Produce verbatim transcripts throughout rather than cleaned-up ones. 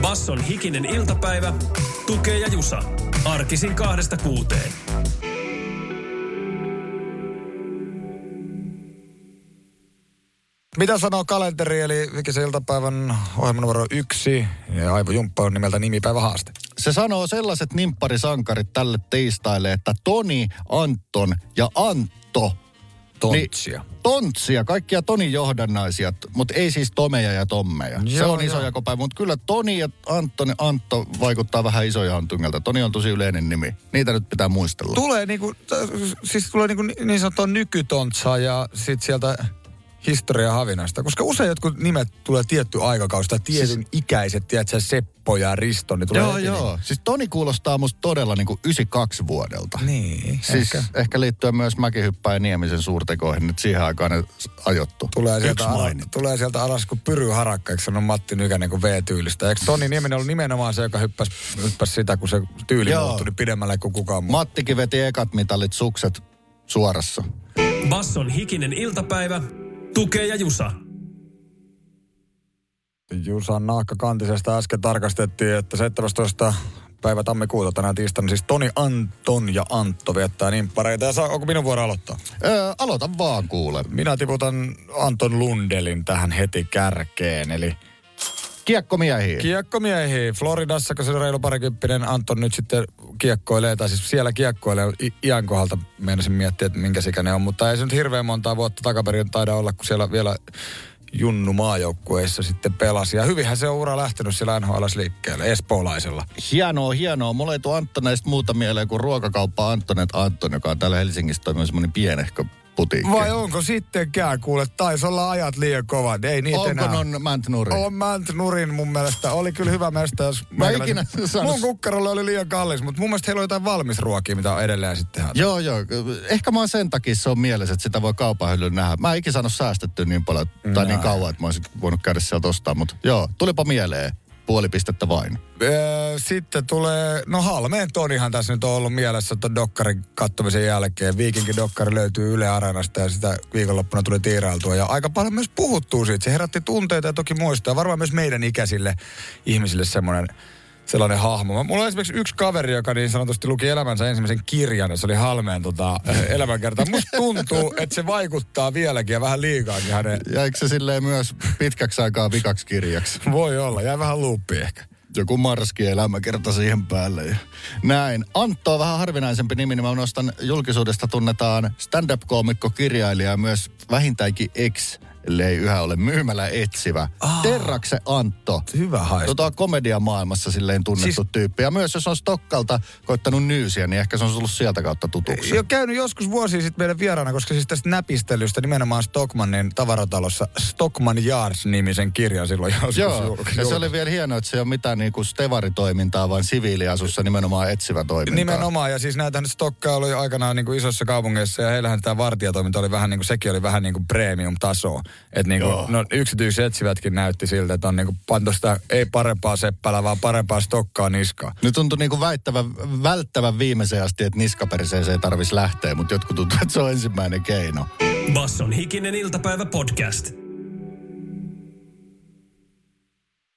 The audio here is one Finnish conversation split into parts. Basson hikinen iltapäivä, Tukee ja Jusa. Arkisin kahdesta kuuteen. Mitä sanoo kalenteri, eli Vikisen iltapäivän ohjelma numero yksi, ja aivojumppa on nimeltä nimipäivähaaste. Se sanoo sellaiset nimpparisankarit tälle tiistaille, että Toni, Anton ja Antto. Tontsia. Niin, tontsia, kaikkia Tonin johdannaisia, mutta ei siis Tomeja ja Tommeja. Joo, se on iso jakopäivä, mutta kyllä Toni ja Antto, Antto vaikuttaa vähän isoja Antungelta. Toni on tosi yleinen nimi, niitä nyt pitää muistella. Tulee niinku, siis tulee niinku niin sanottua nykytontsaa ja sit sieltä historia havinasta, koska usein jotkut nimet tulee tietty aikakaus tai tietyn ikäiset, tiedätkö, Seppo ja Risto, niin tulee joo, heti. Joo. Niin. Siis Toni kuulostaa musta todella niin kuin yhdeksänkymmentäkaksi vuodelta. Niin, siis ehkä. ehkä liittyen myös Mäkihyppäin Niemisen suurtekoihin, nyt siihen aikaan ne ajottu. Tulee sieltä, tulee sieltä alas, kun pyry harakka, eikö sanonut Matti Nykänen kuin V-tyylistä. Eikö Toni Nieminen ollut nimenomaan se, joka hyppäsi, hyppäsi sitä, kun se tyyli joo. muuttui niin pidemmälle kuin kukaan muu. Mattikin veti ekat mitalit sukset suorassa. Basson hikinen iltapäivä. Tukee ja Jusa. Jusan nahka kantisesta äsken tarkastettiin, että seitsemästoista päivä tammikuuta tänään tiistaina. Siis Toni, Anton ja Antto viettää niin pareita. Ja saa, onko minun vuoro aloittaa? Öö, aloitan vaan kuule. Minä tiputan Anton Lundelin tähän heti kärkeen, eli kiekkomiehiä. Kiekkomiehiä. Floridassa, kun se on reilu parikymppinen, Anton nyt sitten kiekkoilee, tai siis siellä kiekkoilee. I- iän kohdalta meinasin miettiä, että minkä sikäinen on, mutta ei se nyt hirveän montaa vuotta takaperin taida olla, kun siellä vielä junnu maajoukkueissa sitten pelasi. Ja hyvinhän se on ura lähtenyt siellä N H L:ssä liikkeelle, espoolaisella. Hienoa, hienoa. Mulla ei tule Anttoneista muuta mieleen kuin ruokakauppa Anttonet Anton, joka on täällä Helsingissä toimii semmoinen pienehkö. Putiikki. Vai onko sittenkään, kuule, taisi olla ajat liian kovat, ei niitä onko enää. Onko non Mänt Nurin? On Mänt Nurin mun mielestä, oli kyllä hyvä mestä, jos mä ikinä saanut. Mun kukkarolle oli liian kallis, mutta mun mielestä heillä on jotain valmisruokia, mitä on edelleen sitten tehdä. Joo, joo, ehkä mä oon sen takia se on mielessä, että sitä voi kaupanhyllyllä nähdä. Mä en ikinä saanut säästettyä niin paljon, tai no. niin kauan, että mä olisin voinut käydä sieltä ostaa, mutta joo, tulipa mieleen. Puoli pistettä vain. Öö, sitten tulee, no Halmeen Tonihan tässä nyt on ollut mielessä tuon Dokkarin katsomisen jälkeen. Viikinkin Dokkari löytyy Yle Areenasta ja sitä viikonloppuna tuli tiirailtua. Ja aika paljon myös puhuttuu siitä. Se herätti tunteita ja toki muistaa. Varmaan myös meidän ikäisille ihmisille semmoinen sellainen hahmo. Mulla on esimerkiksi yksi kaveri, joka niin sanotusti luki elämänsä ensimmäisen kirjan, ja se oli Halmeen tota, elämänkerta. Musta tuntuu, että se vaikuttaa vieläkin ja vähän liikaakin hänen. Jäikö se silleen myös pitkäksi aikaa vikaksi kirjaksi? Voi olla, jäi vähän luuppi ehkä. Joku Marski elämäkerta siihen päälle. Ja näin. Antto on vähän harvinaisempi nimi, niin mä nostan julkisuudesta tunnetaan stand-up-koomikko, kirjailija myös vähintäänkin ex ei yhä ole myymälä etsivä. Ah, Terrakse Antto. Hyvä haistu. Tota komediamaailmassa silleen tunnettu siis tyyppi. Ja myös jos on Stockalta koittanut nyysiä, niin ehkä se on tullut sieltä kautta tutuksi. Joo, käynyt joskus vuosia sitten meidän vieraana, koska siis tästä näpistelystä nimenomaan Stockmannin tavaratalossa Stockmann Yards-nimisen kirjan silloin joskus. Joo, julk- ja se oli vielä hienoa, että se ei ole mitään niinku stevaritoimintaa, vaan siviiliasussa nimenomaan etsivä toiminta. Nimenomaan, ja siis näitähän Stocka oli aikanaan niinku isossa kaupungeissa, ja heillähän tämä vartijatoiminta oli vähän niinku, sekin oli vähän niinku premium-tasoa. Että niinku, no yksityiset etsivätkin näytti siltä, että on niinku pantu sitä ei parempaa seppälä, vaan parempaa Stokkaa niskaa. Nyt tuntui niinku väittävän, välttävän viimeiseen asti, että niskaperseeseen ei tarvitsisi lähteä, mutta jotkut tuntuu, että se on ensimmäinen keino. Basson hikinen iltapäivä podcast.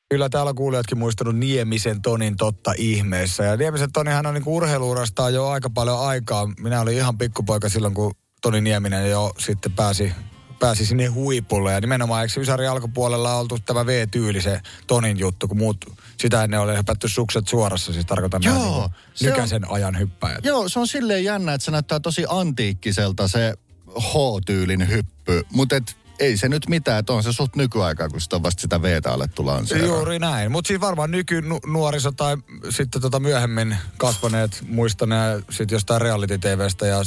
Kyllä täällä kuulijatkin muistanut Niemisen Tonin totta ihmeessä. Ja Niemisen Tonihan on niinku urheiluurastaan jo aika paljon aikaa. Minä olin ihan pikkupoika silloin, kun Toni Nieminen jo sitten pääsi... pääsi sinne huipulle ja nimenomaan eikö Ysärin alkupuolella on oltu tämä V-tyyli se Tonin juttu, kun muut sitä ennen oli hypätty sukset suorassa, siis tarkoitan joo, nämä niin kuin nykäisen on ajan hyppäjät. Joo, se on silleen jännä, että se näyttää tosi antiikkiselta se H-tyylin hyppy, mutta et ei se nyt mitään, että on se suht nykyaikaa, kun sitä on vasta sitä veetä alettu lanseeraan. Juuri näin, mutta siis varmaan nykynuoriso tai sitten tota myöhemmin kasvaneet muistaneet sitten jostain reality-tvstä ja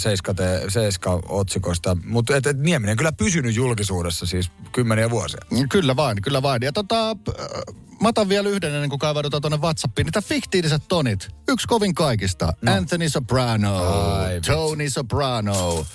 seiska-otsikoista. Mutta et, et Nieminen kyllä pysynyt julkisuudessa siis kymmeniä vuosia. Kyllä vain, kyllä vain. Ja tota, mä otan vielä yhden ennen kuin kaivaudutaan tuonne WhatsAppiin. Niitä fiktiiliset tonit, yksi kovin kaikista. No. Anthony Soprano, Ai, Tony Soprano.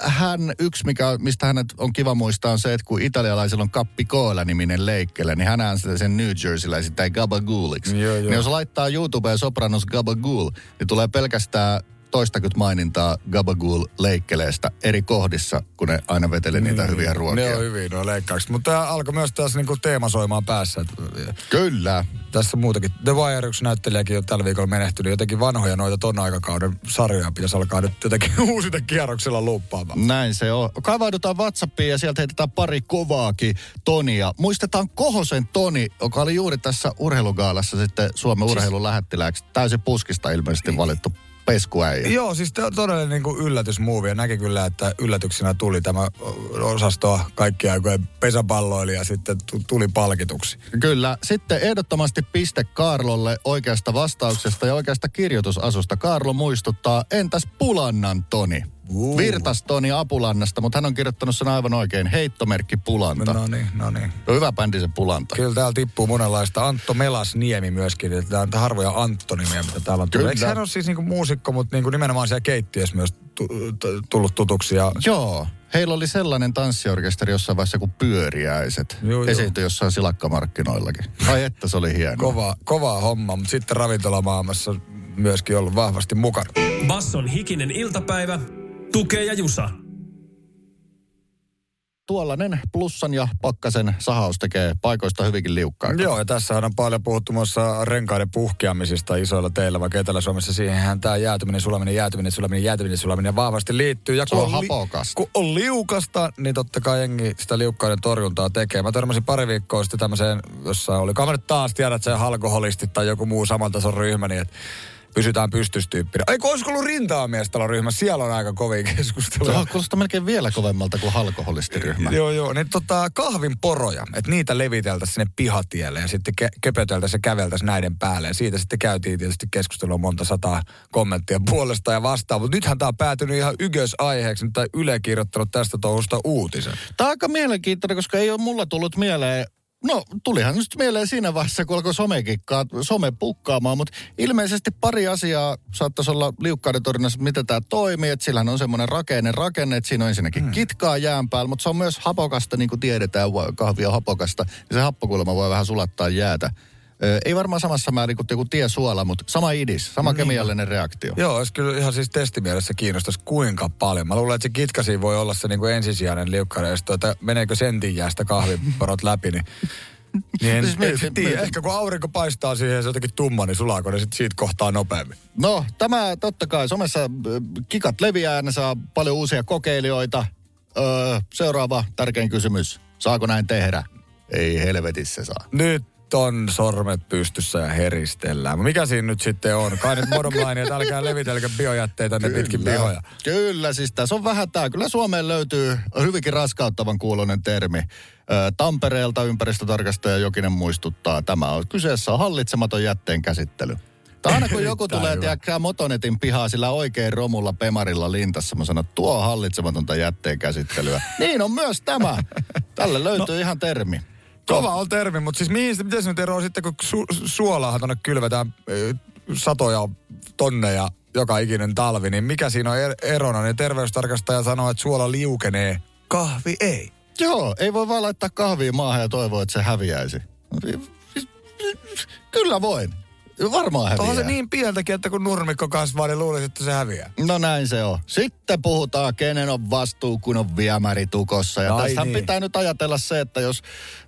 Hän, yksi, mikä, mistä hänet on kiva muistaa, on se, että kun italialaisilla on Capicola-niminen leikkele, niin hän äänestää sen New Jerseyläisittäin Gabagooliksi. Joo, joo. Niin jos laittaa YouTubeen Sopranos Gabagool, niin tulee pelkästään toistakymmentä mainintaa Gabagool-leikkeleestä eri kohdissa, kun ne aina veteli niitä mm, hyviä ruokia. Ne on hyviä nuo leikkaukset, mutta tämä alkoi myös taas niinku teema soimaan päässä. Kyllä. Tässä muutakin. The Wire yksi näyttelijäkin on tällä viikolla menehtynyt. Jotenkin vanhoja noita ton aikakauden sarjoja pitäisi alkaa nyt jotenkin uusita kierroksella luppaamaan. Näin se on. Kavaudutaan WhatsAppiin ja sieltä heitetään pari kovaakin Tonia. Muistetaan Kohosen Toni, joka oli juuri tässä urheilugaalassa sitten Suomen urheilun lähettilääksi. Täysin puskista ilmeisesti valittu. Peskuäijä. Joo, siis tämä on todella niin kuin yllätysmuuvi. Ja näki kyllä, että yllätyksenä tuli tämä osastoa kaikkia aikojen pesäpalloilija sitten tuli palkituksi. Kyllä. Sitten ehdottomasti piste Kaarlolle oikeasta vastauksesta ja oikeasta kirjoitusasusta. Kaarlo muistuttaa, entäs Pulannan Toni? Uh. Virtas Toni Apulannasta, mutta hän on kirjoittanut sen aivan oikein. Heittomerkki Pulanta. No niin, no niin. Hyvä bändi se Pulanta. Kyllä täällä tippuu monenlaista. Antto Melasniemi myöskin. Täällä on harvoja Antto-nimiä, mitä täällä on tullut. Eikö hän ole siis niinku muusikko, mutta niinku nimenomaan siellä keittiössä myös tullut tutuksi? Ja... Joo. Heillä oli sellainen tanssiorkesteri jossain vaiheessa kuin Pyöriäiset. Esiintyi jossain silakkamarkkinoillakin. Ai että se oli hienoa. Kova, kova homma, mutta sitten ravintolamaailmassa myöskin ollut vahvasti mukana. Basson hikinen iltapäivä. Tukee ja Jusa. Tuollainen plussan ja pakkasen sahaus tekee paikoista hyvinkin liukkaa. Joo, ja tässähän on paljon puhuttu muassa renkaiden puhkeamisista isoilla teillä, vaikka Etelä-Suomessa siihenhän tämä jäätyminen, sulaminen, jäätyminen, sulaminen, jäätyminen, sulaminen vahvasti liittyy. Ja kun, on li- kun on liukasta, niin totta kai jengi sitä liukkaiden torjuntaa tekee. Mä törmäsin pari viikkoa sitten tämmöiseen, jossa oli mä nyt taas tiedät, että se alkoholisti tai joku muu saman tason ryhmä, niin että pysytään pystyystyyppinä. Eikö olisiko ollut rintaamiestaloryhmä? Siellä on aika kovia keskusteluja. Tuo kuulostaa melkein vielä kovemmalta kuin alkoholistiryhmä. Joo, joo. Niin tota, kahvin poroja, että niitä leviteltäisiin sinne pihatielle ja sitten ke- köpöteltäisiin ja käveltäisiin näiden päälle. Ja siitä sitten käytiin tietysti keskustelua monta sataa kommenttia puolesta ja vastaan. Mutta nythän tämä on päätynyt ihan ykösaiheeksi. Nyt tämä Yle kirjoittanut tästä touhusta uutisen. Tämä on aika mielenkiintoinen, koska ei ole mulla tullut mieleen. No, tulihan nyt mieleen siinä vaiheessa, kun alkoi somekikkaa, some pukkaamaan, mutta ilmeisesti pari asiaa saattaisi olla liukkaiden torjunnassa, mitä tämä toimii, että sillähän on semmoinen rakeinen rakenne, että siinä on ensinnäkin hmm. kitkaa jään päällä, mutta se on myös hapokasta, niin kuin tiedetään, kahvia hapokasta, niin se happokulma voi vähän sulattaa jäätä. Ei varmaan samassa määrin kuin joku tiesuola, mutta sama idis, sama niin. Kemiallinen reaktio. Joo, olisi kyllä ihan siis testimielessä kiinnostaisi kuinka paljon. Mä luulen, että se kitkasi voi olla se niin kuin ensisijainen liukkainen, jos tuota, meneekö sentin jäästä kahviporot läpi, niin... Niin, siis me, me, tiiä, me, ehkä kun aurinko paistaa siihen se jotenkin tumma, niin sulaako ne sitten siitä kohtaa nopeammin? No, tämä totta kai. Somessa kikat leviää, ne saa paljon uusia kokeilijoita. Öö, seuraava tärkein kysymys. Saako näin tehdä? Ei helvetissä saa. Nyt on sormet pystyssä ja heristellään. Mikä siinä nyt sitten on? Kai nyt modonlaini, että älkää levitelkä biojätteitä ne pitkin pihoja. Kyllä, siis tässä on vähän tämä. Kyllä Suomeen löytyy hyvinkin raskauttavan kuuloinen termi. Tampereelta ympäristötarkastaja Jokinen muistuttaa, tämä on kyseessä on hallitsematon jätteen käsittely. Tai aina kun joku tulee tiedäkään Motonetin pihaa sillä oikein romulla pemarilla lintassa, mä sanon, tuo hallitsematonta jätteen käsittelyä. Niin on myös tämä. Tälle löytyy no. ihan termi. Kova on termi, mutta siis mihin, miten se nyt eroo sitten, kun su- suolaahan tuonne kylvetään e, satoja tonneja joka ikinen talvi, niin mikä siinä on er- erona? Niin terveystarkastaja sanoo, että suola liukenee, kahvi ei. Joo, ei voi vaan laittaa kahvia maahan ja toivoa, että se häviäisi. Kyllä voin. Varmaan häviää. Onhan se niin pientäkin, että kun nurmikko kasvaa, niin luulisi, että se häviää. No näin se on. Sitten puhutaan, kenen on vastuu, kun on viemäri tukossa. Ja tästähän niin. pitää nyt ajatella se, että jos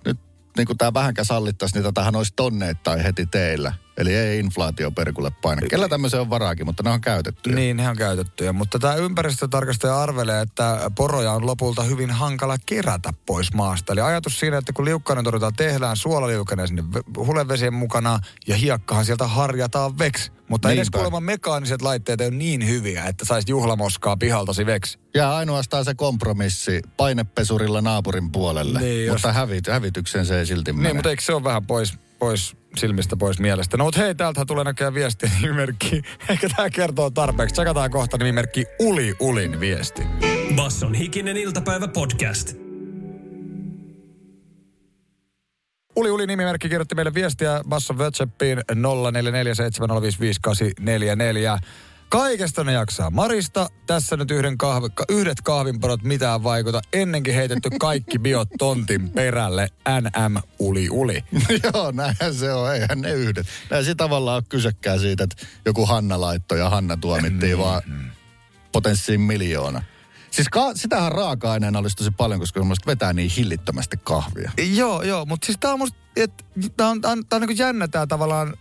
nyt niin kuin tämä vähänkä sallittaisi, niin tätähän olisi tonneittain heti teillä. Eli ei inflaatio perkulle paina. Kellä tämmöiseen on varaakin, mutta ne on käytettyjä. Niin, ne on käytettyjä. Mutta tämä ympäristötarkastaja arvelee, että poroja on lopulta hyvin hankala kerätä pois maasta. Eli ajatus siinä, että kun liukkainen torjutaan tehdään, suolaliukainen sinne hulevesien mukana ja hiekkahan sieltä harjataan veksi. Mutta niinpä. Edes kuulemma mekaaniset laitteet ei ole niin hyviä, että saisi juhlamoskaa pihaltasi veksi. Ja ainoastaan se kompromissi painepesurilla naapurin puolelle. Niin, mutta hävit, hävityksen se ei silti mene. Niin, mutta eikö se ole vähän pois, pois silmistä, pois mielestä? No mut hei, täältähän tulee näköjään viesti nimimerkki. Ehkä tää kertoo tarpeeksi. Tsekataan kohta nimimerkki Uli Ulin viesti. Basson hikinen iltapäivä podcast. Uli Uli nimimerkki kirjoitti meille viestiä Basson WhatsAppiin nolla neljä neljä seitsemän nolla viisi viisi kahdeksan neljä neljä. Kaikesta ne jaksaa. Marista, tässä nyt yhden kahvi, yhdet kahvinporot mitään vaikuta. Ennenkin heitetty kaikki biot tontin perälle. N M Uli Uli. Joo, näinhän se on. Eihän ne yhdet. Näin se tavallaan on kysekään siitä, että joku Hanna laittoi ja Hanna tuomittiin mm-hmm. vaan potenssiin miljoona. Siis ka- sitähän raaka-aineena olisi tosi paljon, koska semmoista vetää niin hillittömästi kahvia. Joo, joo, mutta siis tää on musta, että tää on, tää on, tää on niin kuin jännä tää tavallaan.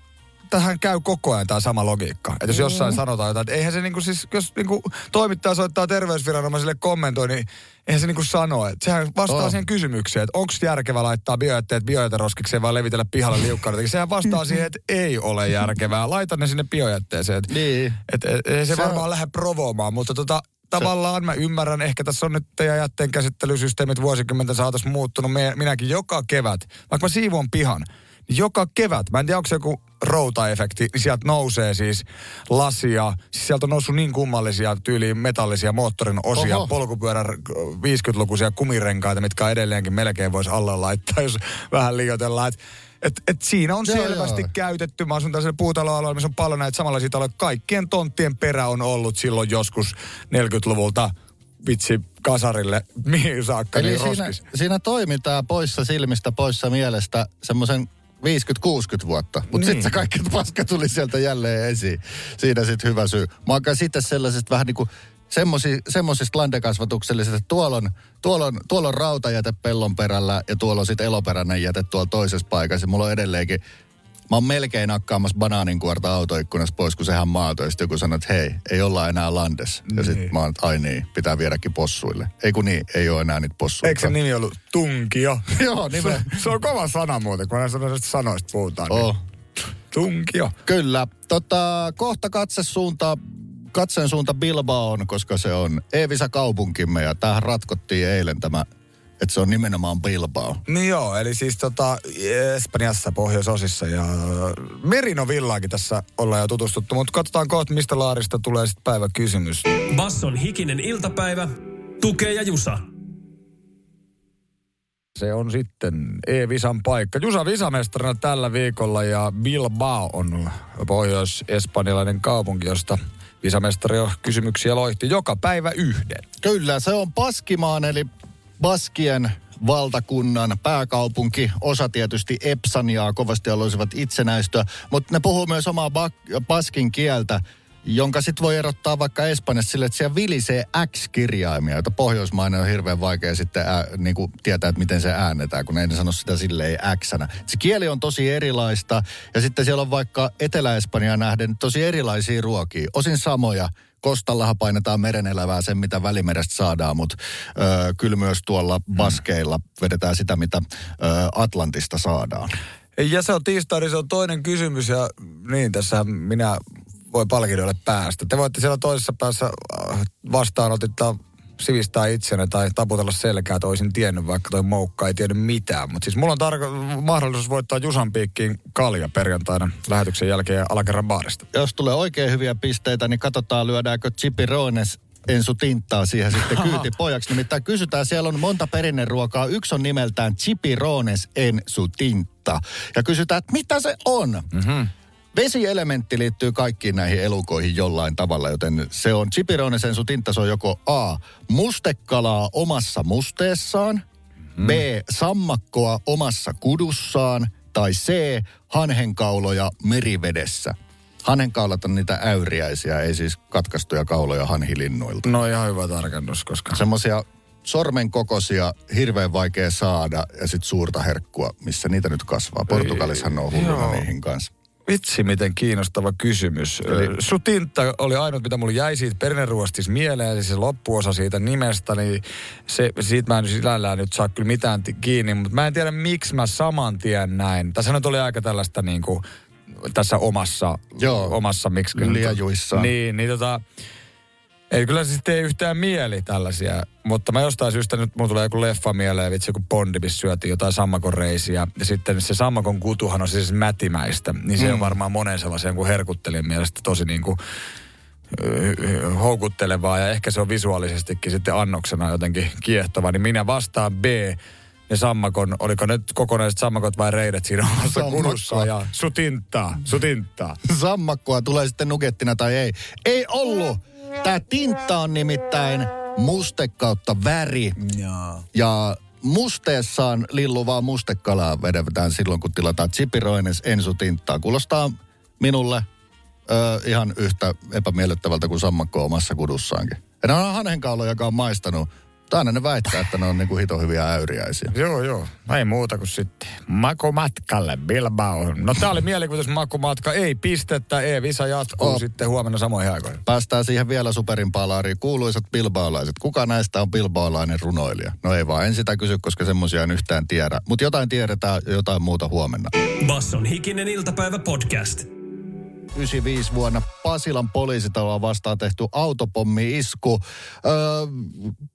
Tähän käy koko ajan tämä sama logiikka. Että jos jossain sanotaan jotain, että eihän se niinku siis, jos niinku toimittaja soittaa terveysviranomaisille kommentoi, niin eihän se niinku sano. Että sehän vastaa oh. siihen kysymykseen, että onko järkevää laittaa biojätteet biojäteroskikseen vai levitellä pihalle liukkaudetakin. Sehän vastaa siihen, että ei ole järkevää. Laita ne sinne biojätteeseen. Niin. Että et, ei se, se varmaan on... lähde provoamaan, mutta tota... Tavallaan mä ymmärrän, ehkä tässä on nyt teidän jätteen käsittelysysteemit vuosikymmenten saatossa muuttunut. Minäkin joka kevät, vaikka mä siivoon pihan, niin joka kevät, mä en tiedä onko se joku routaefekti, niin sieltä nousee siis lasia. Siis sieltä on noussut niin kummallisia tyyliin metallisia moottorin osia, Oho. polkupyörän viisikymmentälukuisia kumirenkaita, mitkä edelleenkin melkein voisi alla laittaa, jos vähän liioitellaan. Että et siinä on joo, selvästi joo. käytetty. Mä asun tällaisella puutaloalueella, missä on paljon näitä samanlaisia taloja. Kaikkien tonttien perä on ollut silloin joskus neljäkymmentäluvulta vitsi kasarille, mihin saakka. Eli niin siinä, siinä toimitaan poissa silmistä, poissa mielestä semmoisen viisikymmentä kuusikymmentä vuotta. Mutta niin. sitten se kaikki paska tuli sieltä jälleen esiin. Siinä sitten hyvä syy. Mä alkaa sitten sellaisesta vähän niin kuin... Semmosi, semmoisista landekasvatuksellisista, että tuolla on, tuolla on, tuolla on rautajäte pellon perällä ja tuolla on sitten eloperäinen jäte tuolla toisessa paikassa. Mulla on edelleenkin, mä oon melkein nakkaamassa banaaninkuorta autoikkunassa pois, kun sehän maatoi. Ja sitten joku sanoo, että hei, ei olla enää landes. Ja sitten mä oon, ai niin, pitää viedäkin possuille. Ei kun niin, ei ole enää niitä possuja. Eikö se nimi ollut tunkio? Joo, nimen. Se, se on kova sana muuten, kun aina sellaisista sanoista puhutaan. Oh. Niin. Tunkio. Kyllä. Tota, kohta katse suuntaa. Katseen suunta Bilbaon, koska se on Eevisa kaupunkimme ja tämähän ratkottiin eilen tämä, että se on nimenomaan Bilbao. Niin joo, eli siis tota Espanjassa pohjoisosissa ja Merino-villaakin tässä ollaan jo tutustuttu, mutta katsotaan kohta, mistä laarista tulee sitten päiväkysymys. Basson hikinen iltapäivä, Tukee ja Jusa. Se on sitten E-Visan paikka. Jusa visamestarina tällä viikolla ja Bilbao on pohjois-espanjalainen kaupunki, josta... Visamestari on kysymyksiä loihti joka päivä yhden. Kyllä, se on Baskimaan eli Baskien valtakunnan pääkaupunki. Osa tietysti Epsaniaa kovasti haluaisivat itsenäistyä, mutta ne puhuu myös omaa bak- baskin kieltä, jonka sitten voi erottaa vaikka Espanjassa sille, että siellä vilisee X-kirjaimia, jota pohjoismainen on hirveän vaikea sitten ää, niin kuin tietää, että miten se äänetään, kun ei ne sano sitä silleen X-nä. Se kieli on tosi erilaista, ja sitten siellä on vaikka Etelä-Espanja nähden tosi erilaisia ruokia, osin samoja. Kostallahan painetaan merenelävää sen, mitä Välimerestä saadaan, mutta öö, kyllä myös tuolla Baskeilla vedetään sitä, mitä öö, Atlantista saadaan. Ja se on tiistaina, se on toinen kysymys, ja niin, tässä minä... voi palkinnoille päästä. Te voitte siellä toisessa päässä vastaanotittaa, sivistää itsenne tai taputella selkää, toisin tiennyt, vaikka toi moukka ei tiennyt mitään. Mutta siis mulla on tarko- mahdollisuus voittaa Jusan piikkiin kalja perjantaina lähetyksen jälkeen alakerran baarista. Jos tulee oikein hyviä pisteitä, niin katsotaan lyödäänkö Chipirones en su tintaa siihen sitten kyytipojaksi. Nimittäin kysytään, siellä on monta perinneruokaa. Yksi on nimeltään Chipirones en su tinta. Ja kysytään, että mitä se on? Mm-hmm. Vesielementti liittyy kaikkiin näihin elukoihin jollain tavalla, joten se on Chipirones en su tinta, se on joko A, mustekalaa omassa musteessaan, mm. B, sammakkoa omassa kudussaan, tai C, hanhenkauloja merivedessä. Hanhenkaulat on niitä äyriäisiä, ei siis katkaistuja kauloja hanhilinnuilta. No ihan hyvä tarkennus, koska... Semmoisia sormen kokoisia, hirveän vaikea saada, ja sitten suurta herkkua, missä niitä nyt kasvaa. Portugalissahan on hulluna niihin kanssa. Vitsi, miten kiinnostava kysymys. Eli su tinta oli ainut, mitä mulla jäi siitä perneruostis mieleen, eli se loppuosa siitä nimestä, niin se, siitä mä en sinällään nyt saa kyllä mitään kiinni, mutta mä en tiedä, miksi mä saman tien näin. Tässä nyt oli aika tällaista niin kuin, tässä omassa, Joo, omassa miksi liejuissaan. Niin, niin tota... Ei kyllä se sitten ei yhtään mieli tällaisia, mutta mä jostain syystä nyt mun tulee joku leffa mieleen, vitsi joku Bondi, missä syötiin jotain sammakon reisiä. Ja sitten se sammakon kutuhan on siis mätimäistä, niin se mm. on varmaan monen sellaisen kuin herkuttelin mielestä tosi niin kuin houkuttelevaa. Ja ehkä se on visuaalisestikin sitten annoksena jotenkin kiehtova, niin minä vastaan B. Ne sammakon, oliko nyt kokonaiset sammakot vai reidet siinä omassa kudussa ja su tintaa, su tintaa. Sammakkoa tulee sitten nukettina tai ei. Ei ollut! Tämä tinta on nimittäin muste kautta väri. Jaa. Ja musteessaan lilluvaa mustekalaa vedetään silloin, kun tilataan Chipirones en su tintaa. Kuulostaa minulle ö, ihan yhtä epämiellyttävältä kuin sammakko omassa kudussaankin. En ole hanhenkaalojakaan maistanut. Aina ne väittää, että ne on niinku hito hyviä äyriäisiä. Joo, joo. Ei muuta kuin sitten makumatkalle Bilbaoon. No tää oli mielikuvitus makumatka. Ei pistettä, E-visa jatkuu oh. sitten huomenna samoihin aikoihin. Päästään siihen vielä superin palaariin. Kuuluisat bilbaolaiset. Kuka näistä on bilbaolainen runoilija? No ei vaan, en sitä kysy, koska semmosia en yhtään tiedä. Mut jotain tiedetään, jotain muuta huomenna. Basson hikinen iltapäivä podcast. yhdeksänkymmentäviisi vuonna Pasilan poliisitaloa vastaan tehty autopommi-isku. Öö,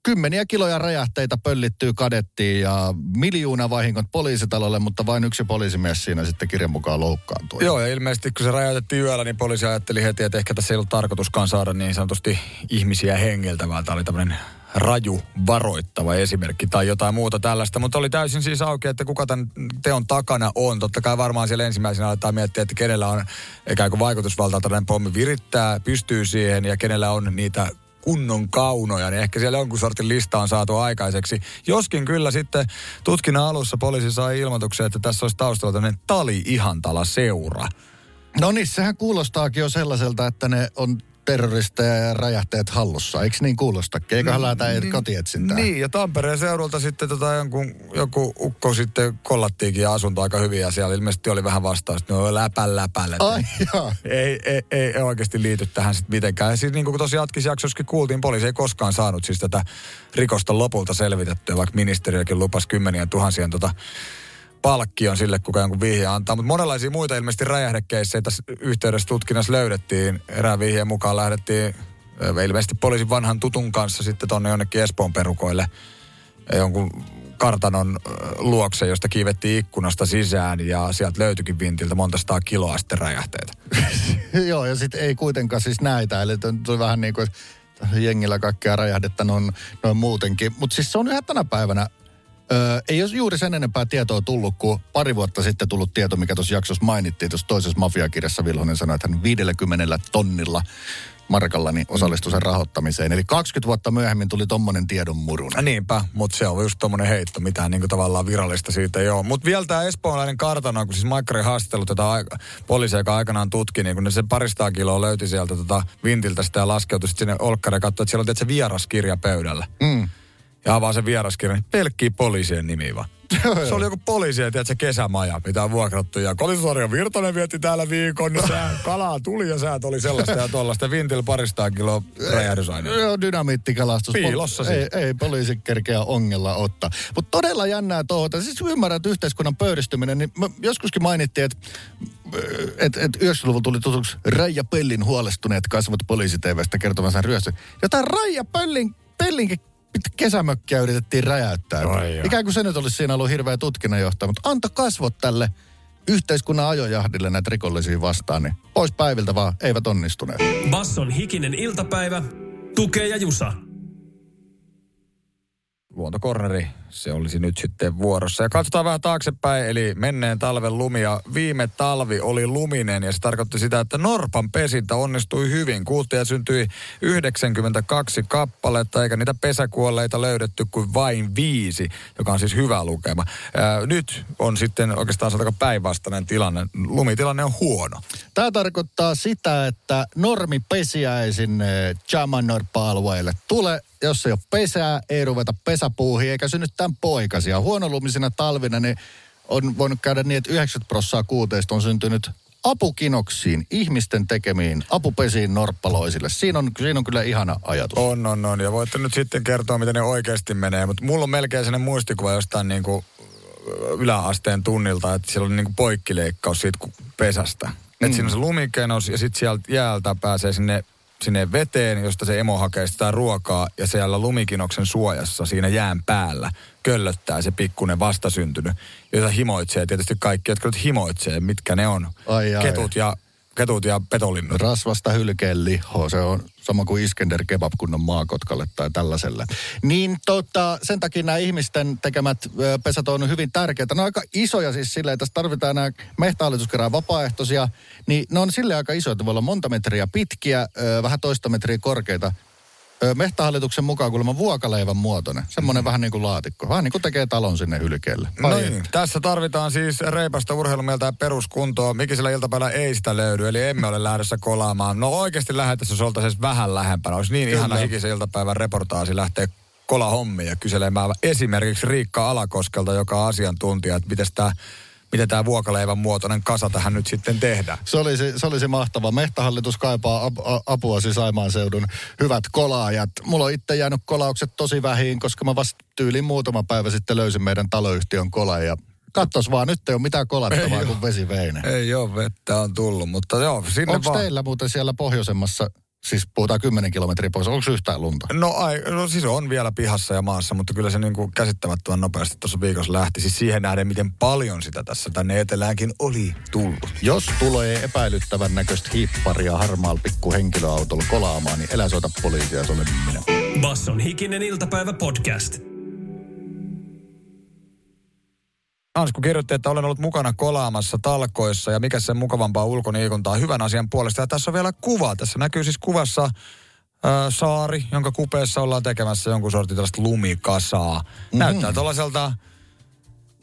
kymmeniä kiloja räjähteitä pöllittyy kadettiin ja miljoona vahingot poliisitalolle, mutta vain yksi poliisimies siinä sitten kirjan mukaan loukkaantui. Joo, ja ilmeisesti kun se räjäytettiin yöllä, niin poliisi ajatteli heti, että ehkä tässä ei ollut tarkoituskaan saada niin sanotusti ihmisiä hengeltä, vaan tämä oli tämmöinen raju varoittava esimerkki tai jotain muuta tällaista, mutta oli täysin siis auki, että kuka tämän teon takana on. Totta kai varmaan siellä ensimmäisenä aletaan miettiä, että kenellä on ikään kuin vaikutusvaltaa tällainen pommi virittää, pystyy siihen ja kenellä on niitä kunnon kaunoja, niin ehkä siellä jonkun sortin lista on saatu aikaiseksi. Joskin kyllä sitten tutkinnan alussa poliisi sai ilmoituksen, että tässä olisi taustalla tämmöinen Tali-Ihantala-seura. No niin, sehän kuulostaakin jo sellaiselta, että ne on terroristeja ja räjähteet hallussa. Eikö niin kuulostakin? Eiköhän no, lähtää niin, kotietsintään. Niin, ja Tampereen seudulta sitten tota jonkun, joku ukko sitten kollattiinkin ja asunto aika hyvin ja siellä ilmeisesti oli vähän vastaus, että ne oli läpän läpälle. Ai jaa. Ei, ei, ei oikeasti liity tähän sitten mitenkään. Ja siis niin kuin tosiaan jatkisjaksossakin kuultiin, poliisi ei koskaan saanut siis tätä rikosta lopulta selvitettyä, vaikka ministeriökin lupasi kymmenien tuhansien tota palkki on sille, kuka jonkun vihje antaa. Mutta monenlaisia muita ilmeisesti räjähdekeissejä tässä yhteydessä tutkinnassa löydettiin. Erään vihjeen mukaan lähdettiin ilmeisesti poliisin vanhan tutun kanssa sitten tuonne jonnekin Espoon perukoille jonkun kartanon luokse, josta kiivettiin ikkunasta sisään ja sieltä löytyikin vintiltä monta sataa kiloa sitten räjähteitä. Joo, ja sitten ei kuitenkaan siis näitä. Eli tuli vähän niin kuin jengillä kaikkea räjähdettä noin, noin muutenkin. Mutta siis se on yhä tänä päivänä. Öö, ei ole juuri sen enempää tietoa tullut, kun pari vuotta sitten tullut tieto, mikä tuossa jaksossa mainittiin. Tuossa toisessa mafiakirjassa Vilhonen sanoi, että hän viidelläkymmenellä tonnilla markalla niin osallistui sen rahoittamiseen. Eli kaksikymmentä vuotta myöhemmin tuli tommonen tiedonmuruna. Niinpä, mutta se on just tommonen heitto, mitään niinku tavallaan virallista siitä ei ole. Mutta vielä tämä espoolainen kartano, kun siis Maikkari haastellut tätä aik- poliisia, joka aikanaan tutki, niin kun ne sen paristaa kiloa löyti sieltä tota vintiltä sitä ja laskeutui sitten sinne olkkareen ja katsoi, että siellä on tietysti vieraskirja pöydällä. Mm. Ja avaa sen vieraskirjan, niin pelkkii poliisien nimi vaan. Se oli joku poliisien, tiedätkö, kesämaja, mitä on vuokrattu. Ja kolisarja Virtanen vietti täällä viikon, niin sää, kalaa tuli ja säät oli sellaista ja tuollaista. Vintil paristaa kiloa räjähdysaineita. Joo, dynamiittikalastus. Piilossa siis. Ei, ei poliisi kerkeä ongella ottaa. Mutta todella jännää tuohon. Siis ymmärrät yhteiskunnan pöyristyminen, niin joskuskin mainittiin, että Et, et yhdeksänkymmentäluvulla tuli tutuksi Raija Pellin huolestuneet kasvot poliisiteevästä kertomansa ryöstön. Ja tämä Raija Pellin, Pellinkin kesämökkiä yritettiin räjäyttää. Ikään kuin se nyt olisi siinä ollut hirveä tutkinnanjohtaja, mutta antoi kasvot tälle yhteiskunnan ajojahdille näitä rikollisia vastaan, niin pois päiviltä vaan, eivät onnistuneet. Basson hikinen iltapäivä, Tukee ja Jusa. Luontokorneri, se olisi nyt sitten vuorossa. Ja katsotaan vähän taaksepäin, eli menneen talven lumia. Viime talvi oli luminen ja se tarkoitti sitä, että norpan pesintä onnistui hyvin. Kuutteja syntyi yhdeksänkymmentäkaksi kappaletta, eikä niitä pesäkuolleita löydetty kuin vain viisi, joka on siis hyvä lukema. Ää, nyt on sitten oikeastaan sanotaan päinvastainen tilanne. Lumitilanne on huono. Tämä tarkoittaa sitä, että normipesiä ei sinne Jaman-norppa-alueelle tule. Jos ei ole pesää, ei ruveta pesäpuuhin eikä synnyttään poikasia. Huonolumisena talvina niin on voinut käydä niin, että yhdeksänkymmentä prosenttia kuuteista on syntynyt apukinoksiin, ihmisten tekemiin apupesiin norppalaisille. Siinä on, siinä on kyllä ihana ajatus. On, on, on. Ja voitte nyt sitten kertoa, miten ne oikeasti menee. Mutta mulla on melkein sellainen muistikuva jostain niin kuin yläasteen tunnilta, että siellä oli niin kuin poikkileikkaus siitä pesästä. Mm. Että siinä on se lumikenos ja sitten sieltä jäältä pääsee sinne, sinne veteen, josta se emo hakee sitä ruokaa ja siellä lumikinoksen suojassa siinä jään päällä köllöttää se pikkuinen vastasyntynyt, jota himoitsee tietysti kaikki, jotka nyt himoitsee, mitkä ne on. Ai, ai. Ketut ja, ketut ja petolinnut. Rasvasta hylkeen liho, se on sama kuin Iskender kebab kunnon maakotkalle tai tällaiselle. Niin tota, sen takia nämä ihmisten tekemät pesät on hyvin tärkeitä. Ne on aika isoja siis silleen, tässä tarvitaan nämä Mehtahallitus kerää vapaaehtoisia, niin ne on silleen aika isoja, että voi olla monta metriä pitkiä, vähän toista metriä korkeita. Mehtahallituksen mukaan kuulemma vuokaleivän muotoinen. Semmoinen mm. vähän niin kuin laatikko. Vähän niin kuin tekee talon sinne hylkeelle. No niin. Tässä tarvitaan siis reipasta urheilumieltä ja peruskuntoa. Mikisellä iltapäivänä ei sitä löydy, eli emme ole lähdössä kolaamaan. No oikeasti lähetässä se oltaisiin vähän lähempänä. Olisi niin ihana hikisen iltapäivän reportaasi lähteä kolahommia kyselemään esimerkiksi Riikka Alakoskelta, joka on asiantuntija, että miten tämä... Miten tämä vuokaleivän muotoinen kasa tähän nyt sitten tehdään? Se olisi, se olisi mahtava. Mehtahallitus kaipaa apua siis Saimaan seudun hyvät kolaajat. Mulla on itse jäänyt kolaukset tosi vähiin, koska mä vasta tyyliin muutama päivä sitten löysin meidän taloyhtiön kolaaja. Katsos vaan, nyt ei ole mitään kolattavaa ei kuin vesiveinen. Ei ole, vettä on tullut, mutta joo, sinne Onks vaan. Onko teillä muuten siellä pohjoisemmassa... Siis puhutaan kymmenen kilometriä pois. Onko yhtään lunta? No, ai, no siis on vielä pihassa ja maassa, mutta kyllä se niin kuin käsittämättömän nopeasti tuossa viikossa lähti. Siis siihen nähden, miten paljon sitä tässä tänne eteläänkin oli tullut. Jos tulee epäilyttävän näköistä hiipparia harmaalla pikku henkilöautolla kolaamaan, niin elä soita poliisia, se olen minä. Basson hikinen iltapäivä podcast. Ansku kirjoitti, että olen ollut mukana kolaamassa talkoissa ja mikä sen mukavampaa ulkoniikuntaa hyvän asian puolesta. Ja tässä on vielä kuva. Tässä näkyy siis kuvassa ö, saari, jonka kupeessa ollaan tekemässä jonkun sortin tällaista lumikasaa. Mm-hmm. Näyttää tuollaiselta,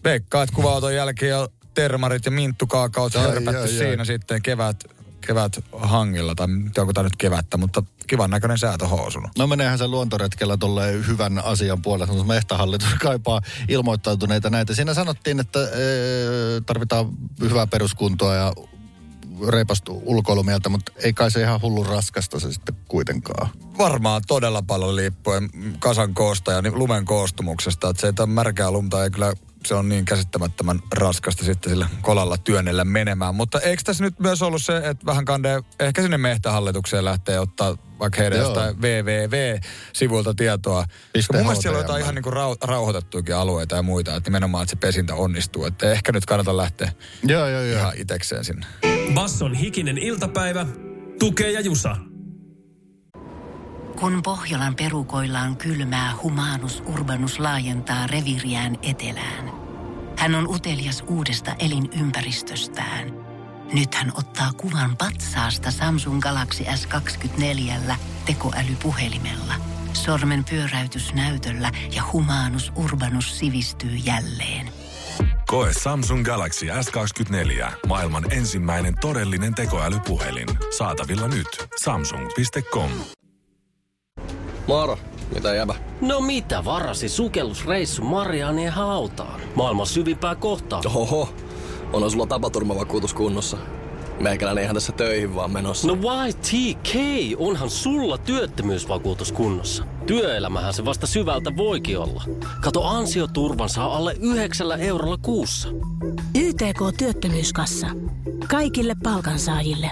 veikkaat kuva-auton jälkeen ja termarit ja minttukaakaut hörpätty siinä sitten kevät, kevät hangilla. Tai onko tämä nyt kevättä, mutta kivan näköinen säätö housunut. No meneehän se luontoretkellä tolleen hyvän asian puolesta, mutta Mehtahallitus kaipaa ilmoittautuneita näitä. Siinä sanottiin, että e, tarvitaan hyvää peruskuntoa ja reipasta ulkoilumieltä, mutta ei kai se ihan hullun raskasta se sitten kuitenkaan. Varmaan todella paljon liippuen kasan koosta ja lumen koostumuksesta, että se ei ole märkää lunta, ei kyllä... Se on niin käsittämättömän raskasta sitten sillä kolalla työnnellä menemään. Mutta eikö tässä nyt myös ollut se, että vähän kandee, ehkä sinne Mehtähallitukseen lähtee ottaa vaikka heidän jostain www-sivuilta tietoa. Koska mun mielestä siellä on jotain ihan niin kuin rau, rauhoitettuakin alueita ja muita, että nimenomaan että se pesintä onnistuu. Että ehkä nyt kannata lähteä joo, joo, joo. ihan itekseen sinne. Basson hikinen iltapäivä, Tukee ja Jusa. Kun Pohjolan perukoillaan kylmää, Humanus Urbanus laajentaa reviiriään etelään. Hän on utelias uudesta elinympäristöstään. Nyt hän ottaa kuvan patsaasta Samsung Galaxy S kaksikymmentäneljä tekoälypuhelimella. Sormen pyöräytys näytöllä ja Humanus Urbanus sivistyy jälleen. Koe Samsung Galaxy S kaksikymmentäneljä, maailman ensimmäinen todellinen tekoälypuhelin. Saatavilla nyt. samsung piste com. Moro, mitä jäbä? No mitä varasi sukellusreissu Marianien hautaan? Maailman syvimpää kohtaa. Oho, onhan sulla tapaturmavakuutus kunnossa. Meikäläinen ihan tässä töihin vaan menossa. No Y T K, onhan sulla työttömyysvakuutus kunnossa. Työelämähän se vasta syvältä voikin olla. Kato ansioturvan saa alle yhdeksällä eurolla kuussa. Y T K työttömyyskassa. Kaikille palkansaajille.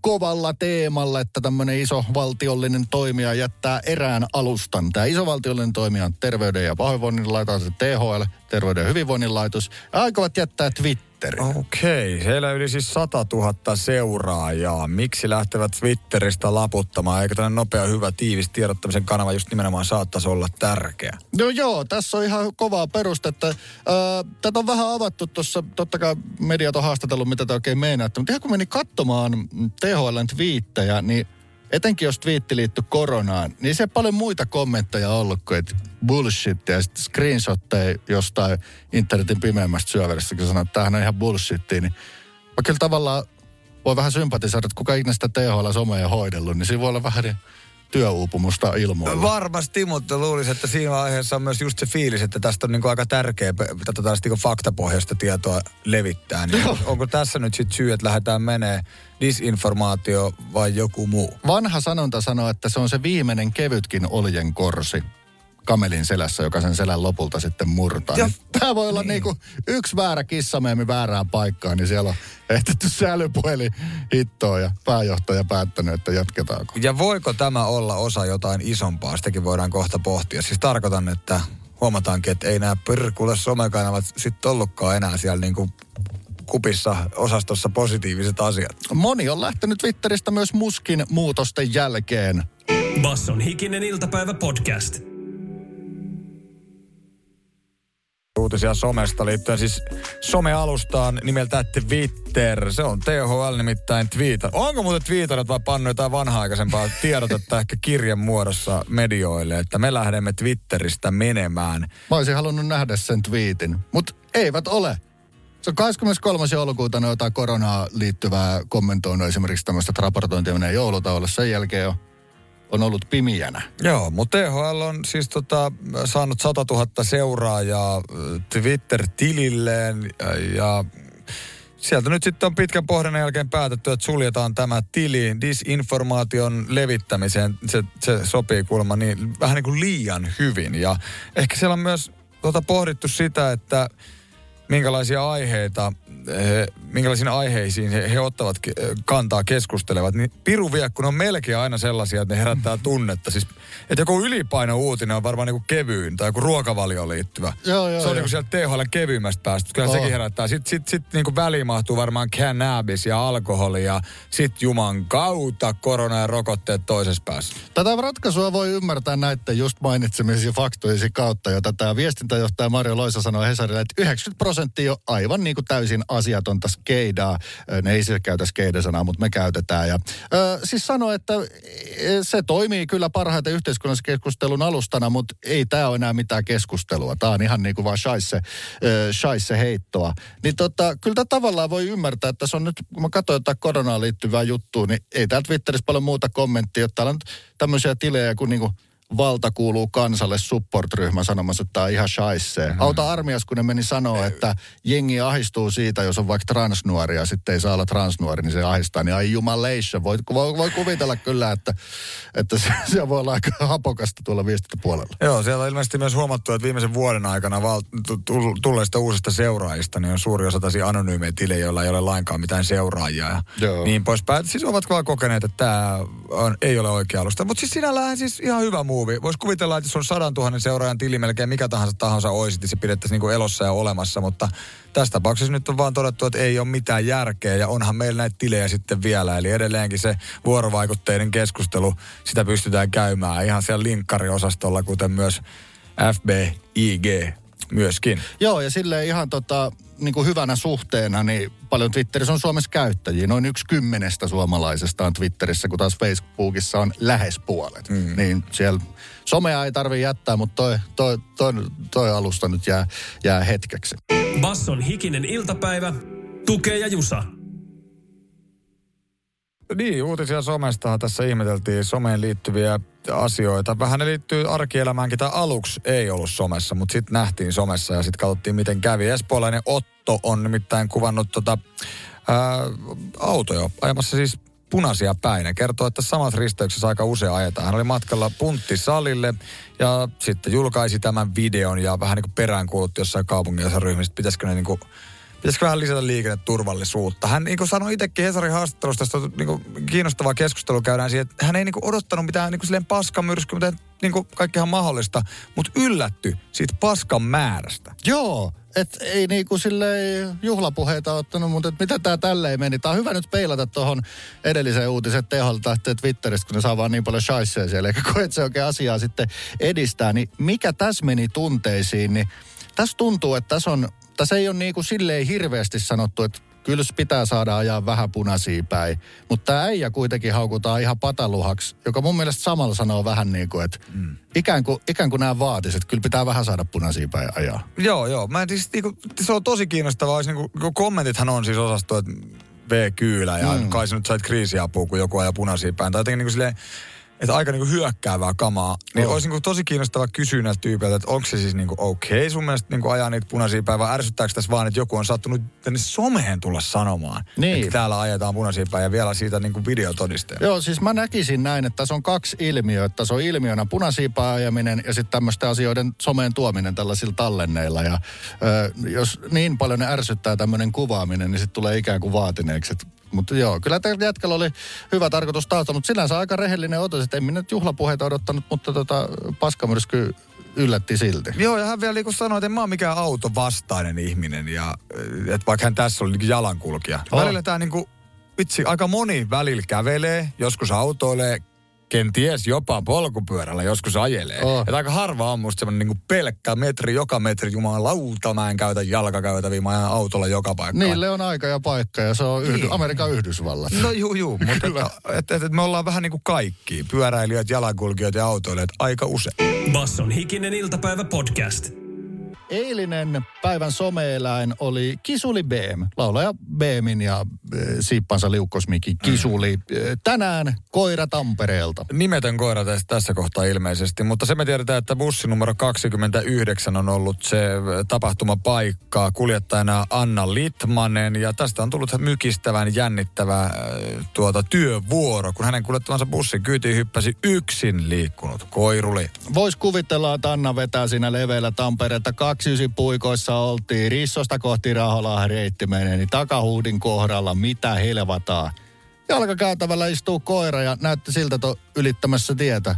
kovalla teemalla, että tämmöinen iso valtiollinen toimija jättää erään alustan. Tämä iso valtiollinen toimija on Terveyden ja hyvinvoinnin laitos, T H L, Terveyden ja hyvinvoinnin laitos, aikovat jättää Twitterin. Okei, okay, heillä yli siis satatuhatta seuraajaa. Miksi lähtevät Twitteristä laputtamaan? Eikö tämmöinen nopea, hyvä, tiivis tiedottamisen kanava just nimenomaan saattaisi olla tärkeä? No joo, tässä on ihan kovaa perustetta. Tätä on vähän avattu tuossa, totta kai mediat on haastatellut, mitä tämä oikein meinaa. Mutta ihan kun meni katsomaan T H L:n twiittejä, niin etenkin jos twiitti liittyi koronaan, niin se paljon muita kommentteja on ollut kuin että bullshit ja sitten screenshotteja jostain internetin pimeimmästä syöveristä, kun sanoo, että tämähän on ihan bullshittia, niin mä kyllä tavallaan voi vähän sympatisoida, että kuka ikinä sitä T H L-somea ei hoidellut, niin siinä voi olla vähän niin työuupumusta ilmoilla. Varmasti, mutta luulisin, että siinä vaiheessa on myös just se fiilis, että tästä on niin kuin aika tärkeä, että tällaista niin faktapohjaista tietoa levittää. Niin onko tässä nyt sitten syy, että lähdetään menee disinformaatio vai joku muu? Vanha sanonta sanoo, että se on se viimeinen kevytkin oljen korsi kamelin selässä, joka sen selän lopulta sitten murtaa. Ja, tämä voi olla niin. Niinku yksi väärä kissameemi väärään paikkaan, niin siellä on ehtetty sälypuhelin hittoon ja pääjohtaja päättänyt, että jatketaanko. Ja voiko tämä olla osa jotain isompaa? Sitäkin voidaan kohta pohtia. Siis tarkoitan, että huomataankin, että ei nämä pyrkulle somekanavat sitten ollutkaan enää siellä niinku kupissa osastossa positiiviset asiat. Moni on lähtenyt Twitteristä myös muskin muutosten jälkeen. Basson hikinen iltapäivä podcast. Uutisia somesta liittyen siis somealustaan nimeltä Twitter. Se on T H L nimittäin twiita. Onko muuten twiitanut vai pannu jotain vanha-aikaisempaa tiedotetta ehkä kirjan muodossa medioille, että me lähdemme Twitteristä menemään? Mä olisin halunnut nähdä sen twiitin, mutta eivät ole. Se on kahdeskymmeneskolmas joulukuuta ne jotain koronaa liittyvää kommentoinut esimerkiksi tämmöistä, että raportointia menee joulutauolle. Sen jälkeen on. On ollut pimiänä. Joo, mutta T H L on siis tota, saanut satatuhatta seuraajaa Twitter-tililleen ja sieltä nyt sitten on pitkän pohdinnan jälkeen päätetty, että suljetaan tämä tili. Disinformaation levittämiseen se, se sopii kuulemma niin, vähän niin kuin liian hyvin ja ehkä siellä on myös tota, pohdittu sitä, että minkälaisia aiheita, he, minkälaisiin aiheisiin he, he ottavat kantaa, keskustelevat, niin piruviakkuna on melkein aina sellaisia, että ne herättää tunnetta. Siis, että joku ylipainouutinen on varmaan niinku kevyyn tai joku ruokavalioon liittyvä. Joo, joo, se on niinku sieltä T H L:n kevyimmästä päästä. Kyllä sekin herättää. Sitten sit, sit niinku väliin mahtuu varmaan cannabis ja alkoholi ja sit juman kautta korona ja rokotteet toisessa päässä. Tätä ratkaisua voi ymmärtää näiden just mainitsemisiin faktoihin kautta, jota tämä viestintäjohtaja Marjo Loisa sanoi Hesarille, että yhdeksänkymmentä prosenttia on aivan niin kuin täysin asiatonta skeidaa. Ne ei siis käytä skeidasanaa, mutta me käytetään. Ja, ö, siis sano, että se toimii kyllä parhaiten yhteiskunnallisen keskustelun alustana, mutta ei tämä ole enää mitään keskustelua. Tämä on ihan niin kuin vaan scheisse, ö, scheisse heittoa. Niin tota, kyllä tämä tavallaan voi ymmärtää, että se on nyt, kun mä katsoin jotain koronaan liittyvää juttua, niin ei täällä Twitterissä paljon muuta kommenttia. Täällä on tämmöisiä tilejä kuin niinku valta kuuluu kansalle support-ryhmä sanomassa, että tämä on ihan scheissee. Mm-hmm. Auta armias, kun ne meni sanoa, että jengi ahistuu siitä, jos on vaikka transnuoria, ja sitten ei saa olla transnuori, niin se ahistaa. Niin ai jumaleissa. Voi, voi kuvitella kyllä, että, että se, se voi olla aika hapokasta tuolla viestintäpuolella. Joo, siellä on ilmeisesti myös huomattu, että viimeisen vuoden aikana val- tulleista uusista seuraajista, niin on suuri osa tällaisia anonyymejä tilejä, joilla ei ole lainkaan mitään seuraajia. Joo. Niin poispäin. Siis ovatko vaan kokeneet, että tämä on, ei ole oikea alusta. Mutta siis sinällään siis ihan hyvä muu. Voisi kuvitella, että jos on sadantuhannen seuraajan tili melkein mikä tahansa tahansa oisit, niin se pidettäisiin niin elossa ja olemassa, mutta tässä tapauksessa nyt on vaan todettu, että ei ole mitään järkeä ja onhan meillä näitä tilejä sitten vielä. Eli edelleenkin se vuorovaikutteinen keskustelu, sitä pystytään käymään ihan siellä linkkariosastolla, kuten myös F B I G myöskin. Joo, ja silleen ihan tota, niin kuin hyvänä suhteena, niin paljon Twitterissä on Suomessa käyttäjiä. Noin yksi kymmenestä suomalaisesta on Twitterissä, kun taas Facebookissa on lähes puolet. Mm. Niin siellä somea ei tarvitse jättää, mutta toi, toi, toi, toi alusta nyt jää, jää hetkeksi. Basson hikinen iltapäivä, Tukee ja Jusa. Niin, uutisia somestahan tässä ihmeteltiin someen liittyviä asioita. Vähän ne liittyy arkielämäänkin, tai aluksi ei ollut somessa, mutta sitten nähtiin somessa ja sitten katsottiin, miten kävi. Espoolainen Otto on nimittäin kuvannut tota, ää, autoja ajamassa siis punaisia päin ja kertoo, että samassa risteyksessä aika usein ajetaan. Hän oli matkalla punttisalille ja sitten julkaisi tämän videon ja vähän niin kuin peräänkuulutti jossain kaupunginosan ryhmistä, että pitäisikö ne niin kuin pitäisikö vähän lisätä liikenneturvallisuutta? Hän niin kuin sanoi itsekin Hesarin haastattelusta, että niin kuin kiinnostavaa keskustelua käydään siihen, että hän ei niin kuin odottanut mitään niin kuin silleen paskamyrsky, mutta niin kuin kaikkihan mahdollista, mutta yllätty siitä paskan määrästä. Joo, että ei niin kuin silleen juhlapuheita ottanut, mutta et mitä tämä tälleen meni? Tämä on hyvä nyt peilata tuohon edelliseen uutiseen T H L:ltä lähtee Twitteristä, kun ne saa vaan niin paljon scheissejä siellä, eikä koe, että se oikein asiaa sitten edistää. Niin mikä tässä meni tunteisiin, niin tässä tuntuu, että tässä on... Tässä ei ole niin kuin silleen hirveästi sanottu, että Kyllä pitää saada ajaa vähän punaisia päin. Mutta tämä äijä kuitenkin haukutaan ihan pataluhaksi, joka mun mielestä samalla sanoo vähän niin kuin, että mm. ikään kuin, ikään kuin nämä vaatis, että kyllä pitää vähän saada punaisia päin ajaa. Joo, joo. Mä siis, niin kuin, se on tosi kiinnostavaa. Niin kommentithan on siis osasto, että V. Kyylä ja mm. kai sä nyt sait kriisiapua, kun joku ajaa punaisia päin. Tai jotenkin niin kuin silleen, että aika niinku hyökkäävää kamaa, niin no. olisi niinku tosi kiinnostava kysyä näiltä tyypeiltä, että onko se siis niinku okei okay, sun mielestä niinku ajaa niitä punaisia päin, vai ärsyttääkö tässä vaan, että joku on sattunut tänne someen tulla sanomaan, niin. että täällä ajetaan punaisia päin ja vielä siitä niinku videotodisteella. Joo, siis mä näkisin näin, että tässä on kaksi ilmiötä. Tässä on ilmiönä punaisia päin ajaminen ja sitten tämmöisten asioiden someen tuominen tällaisilla tallenneilla. Ja ö, jos niin paljon ne ärsyttää tämmöinen kuvaaminen, niin sitten tulee ikään kuin vaatineeksi, että mutta joo, kyllä tällä jätkällä oli hyvä tarkoitus tausta, mutta sinänsä aika rehellinen otos, että en minä nyt juhlapuheita odottanut, mutta tota, paskamyrsky yllätti silti. Joo, ja hän vielä niin kuin sanoi, että en mä ole mikään autovastainen ihminen, ja että vaikka hän tässä oli niin kuin jalankulkija. Oh. Välillä tämä niin kuin, vitsi, aika moni välillä kävelee, joskus autoilee, kenties jopa polkupyörällä joskus ajelee. Oh. Että aika harva on musta semmoinen niinku pelkkä metri, joka metri, jumalauta, mä en käytä jalkakäytäviä, mä ajan autolla joka paikkaan. Niille on aika ja paikka ja se on yhdy- Amerikan Yhdysvallat. No juu, juu, mutta et, et, et, et me ollaan vähän niinku kaikki, pyöräilijät, jalankulkijat ja autoilijat aika usein. Basson hikinen iltapäivä podcast. Eilinen päivän some-eläin oli Kisuli Beem, laulaja Beemin ja e, siippansa liukkosmikki Kisuli. Tänään koira Tampereelta. Nimetön koira tässä kohtaa ilmeisesti, mutta se me tiedetään, että bussi numero kaksikymmentäyhdeksän on ollut se tapahtumapaikka, kuljettajana Anna Litmanen, ja tästä on tullut mykistävän jännittävä tuota, työvuoro, kun hänen kuljettavansa bussin kyytiin hyppäsi yksin liikkunut koiruli. Voisi kuvitella, että Anna vetää siinä leveillä Tampereelta kaksi Ysin puikoissa oltiin, Rissosta kohti Raholaan reitti menee, niin takahuudin kohdalla mitä helvataan. Jalkakäytävällä istuu koira ja näytti siltä tuon ylittämässä tietä.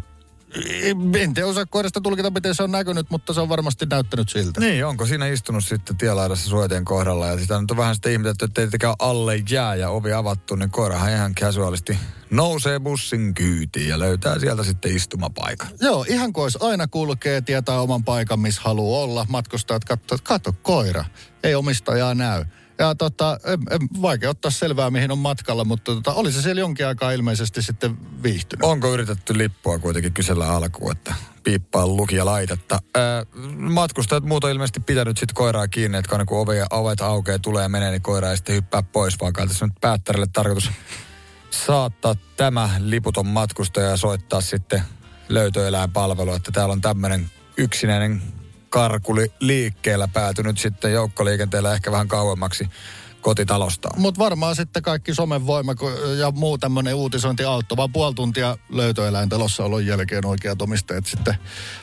En tiedä osaa koirasta tulkita, miten se on näkynyt, mutta se on varmasti näyttänyt siltä. Niin, onko siinä istunut sitten tielaidassa suojateen kohdalla ja sitä nyt on vähän sitten ihmetetty, että ei tekään alle jää ja ovi avattu, niin koirahan ihan casuaalisti nousee bussin kyytiin ja löytää sieltä sitten istumapaikan. Joo, ihan kuin olisi aina kulkee, tietää oman paikan, missä haluaa olla. Matkustajat katsovat, kato koira, ei omistajaa näy. Ja tota, en, en, vaikea ottaa selvää, mihin on matkalla, mutta tota, oli se siellä jonkin aikaa ilmeisesti sitten viihtynyt. Onko yritetty lippua kuitenkin kysellä alkuun, että piippaa lukia laitetta? Öö, matkustajat muut on ilmeisesti pitänyt sitten koiraa kiinni, että kun ove, ovet aukeaa, tulee ja menee, niin koira ei sitten hyppää pois, vaan kai tässä nyt päättärille tarkoitus saattaa tämä liputon matkustaja ja soittaa sitten löytöeläinpalvelu, että täällä on tämmöinen yksinäinen karkuli liikkeellä päätynyt sitten joukkoliikenteellä ehkä vähän kauemmaksi kotitalostaan. Mutta varmaan sitten kaikki somen voima ja muu tämmöinen uutisointi auttoi, vaan puoli tuntia löytöeläintalossa olon jälkeen oikeat omistajat sitten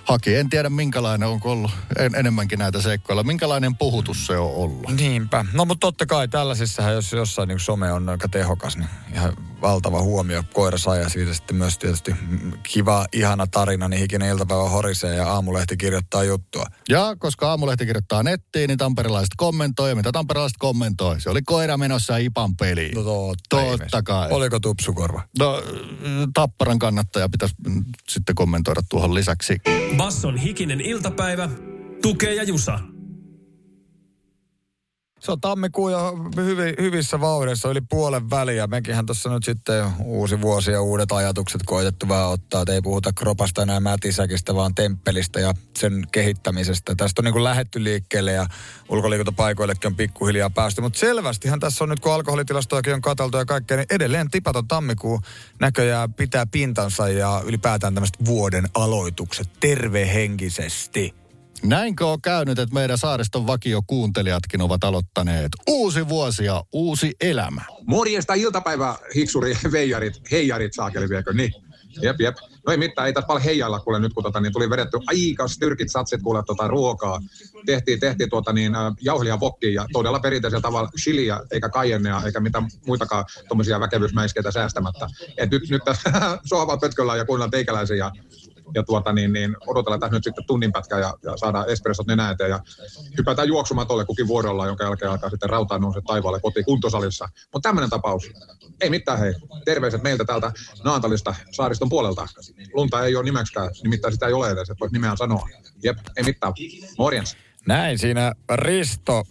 haki. En tiedä minkälainen on ollut, en, enemmänkin näitä seikkoilla, minkälainen puhutus se on ollut. Niinpä. No mutta totta kai tällaisissahan, jos jossain niin some on aika tehokas, niin ihan valtava huomio koira sai ja siitä sitten myös tietysti kiva, ihana tarina, niin hikinen iltapäivä horisee ja aamulehti kirjoittaa juttua. Ja koska aamulehti kirjoittaa nettiin, niin tamperelaiset kommentoi ja mitä tamperelaiset kommentoi? Se oli koira menossa Ipan peliin. No totta, totta kai. Oliko tupsukorva? No Tapparan kannattaja pitäisi sitten kommentoida tuohon lisäksi. Basson hikinen iltapäivä, Tukee ja Jusa. Se on tammikuun jo hyvi, hyvissä vauhdissa yli puolen väliä. Mekinhän tuossa nyt sitten uusi vuosi ja uudet ajatukset koitettu vähän ottaa. Et ei puhuta kropasta enää mätisäkistä, vaan temppelistä ja sen kehittämisestä. Tästä on niin kuin lähdetty liikkeelle ja ulkoliikuntapaikoillekin on pikkuhiljaa päästy. Mutta selvästihän tässä on nyt, kun alkoholitilastojakin on katseltu ja kaikkea, niin edelleen tipaton tammikuun näköjään pitää pintansa ja ylipäätään tämmöiset vuoden aloitukset tervehenkisesti. Näinkö on käynyt, että meidän saariston vakiokuuntelijatkin ovat aloittaneet uusi vuosi ja uusi elämä? Morjesta iltapäivää, hiksuri, veijarit, heijarit, saakeli viekö, niin. Jep, jep. No ei mitään, ei tässä paljon heijailla kuule nyt, kun tota, niin tuli vedetty aika styrkit satsit kuule tota, ruokaa. Tehtiin, tehtiin tuota, niin, jauhelia vokkiin ja todella perinteisellä tavalla chiliä, eikä cajennea, eikä mitään muitakaan tuommoisia väkevyysmäiskeitä säästämättä. Et nyt, nyt sohvaa pötköllä ja kuunnellaan teikäläisen ja... Ja tuota niin, niin odotellaan tässä nyt sitten tunnin pätkää ja, ja saadaan espressot nenä eteen ja hypätään juoksumatolle kukin vuorolla, jonka jälkeen alkaa sitten rautaan nousta taivaalle kotiin kuntosalissa. Mutta tämmöinen tapaus. Ei mitään hei. Terveiset meiltä täältä Naantalista saariston puolelta. Lunta ei ole nimeksikään, nimittäin sitä ei ole edes, että voisi nimeään sanoa. Jep, ei mitään. Morjens. Näin siinä Risto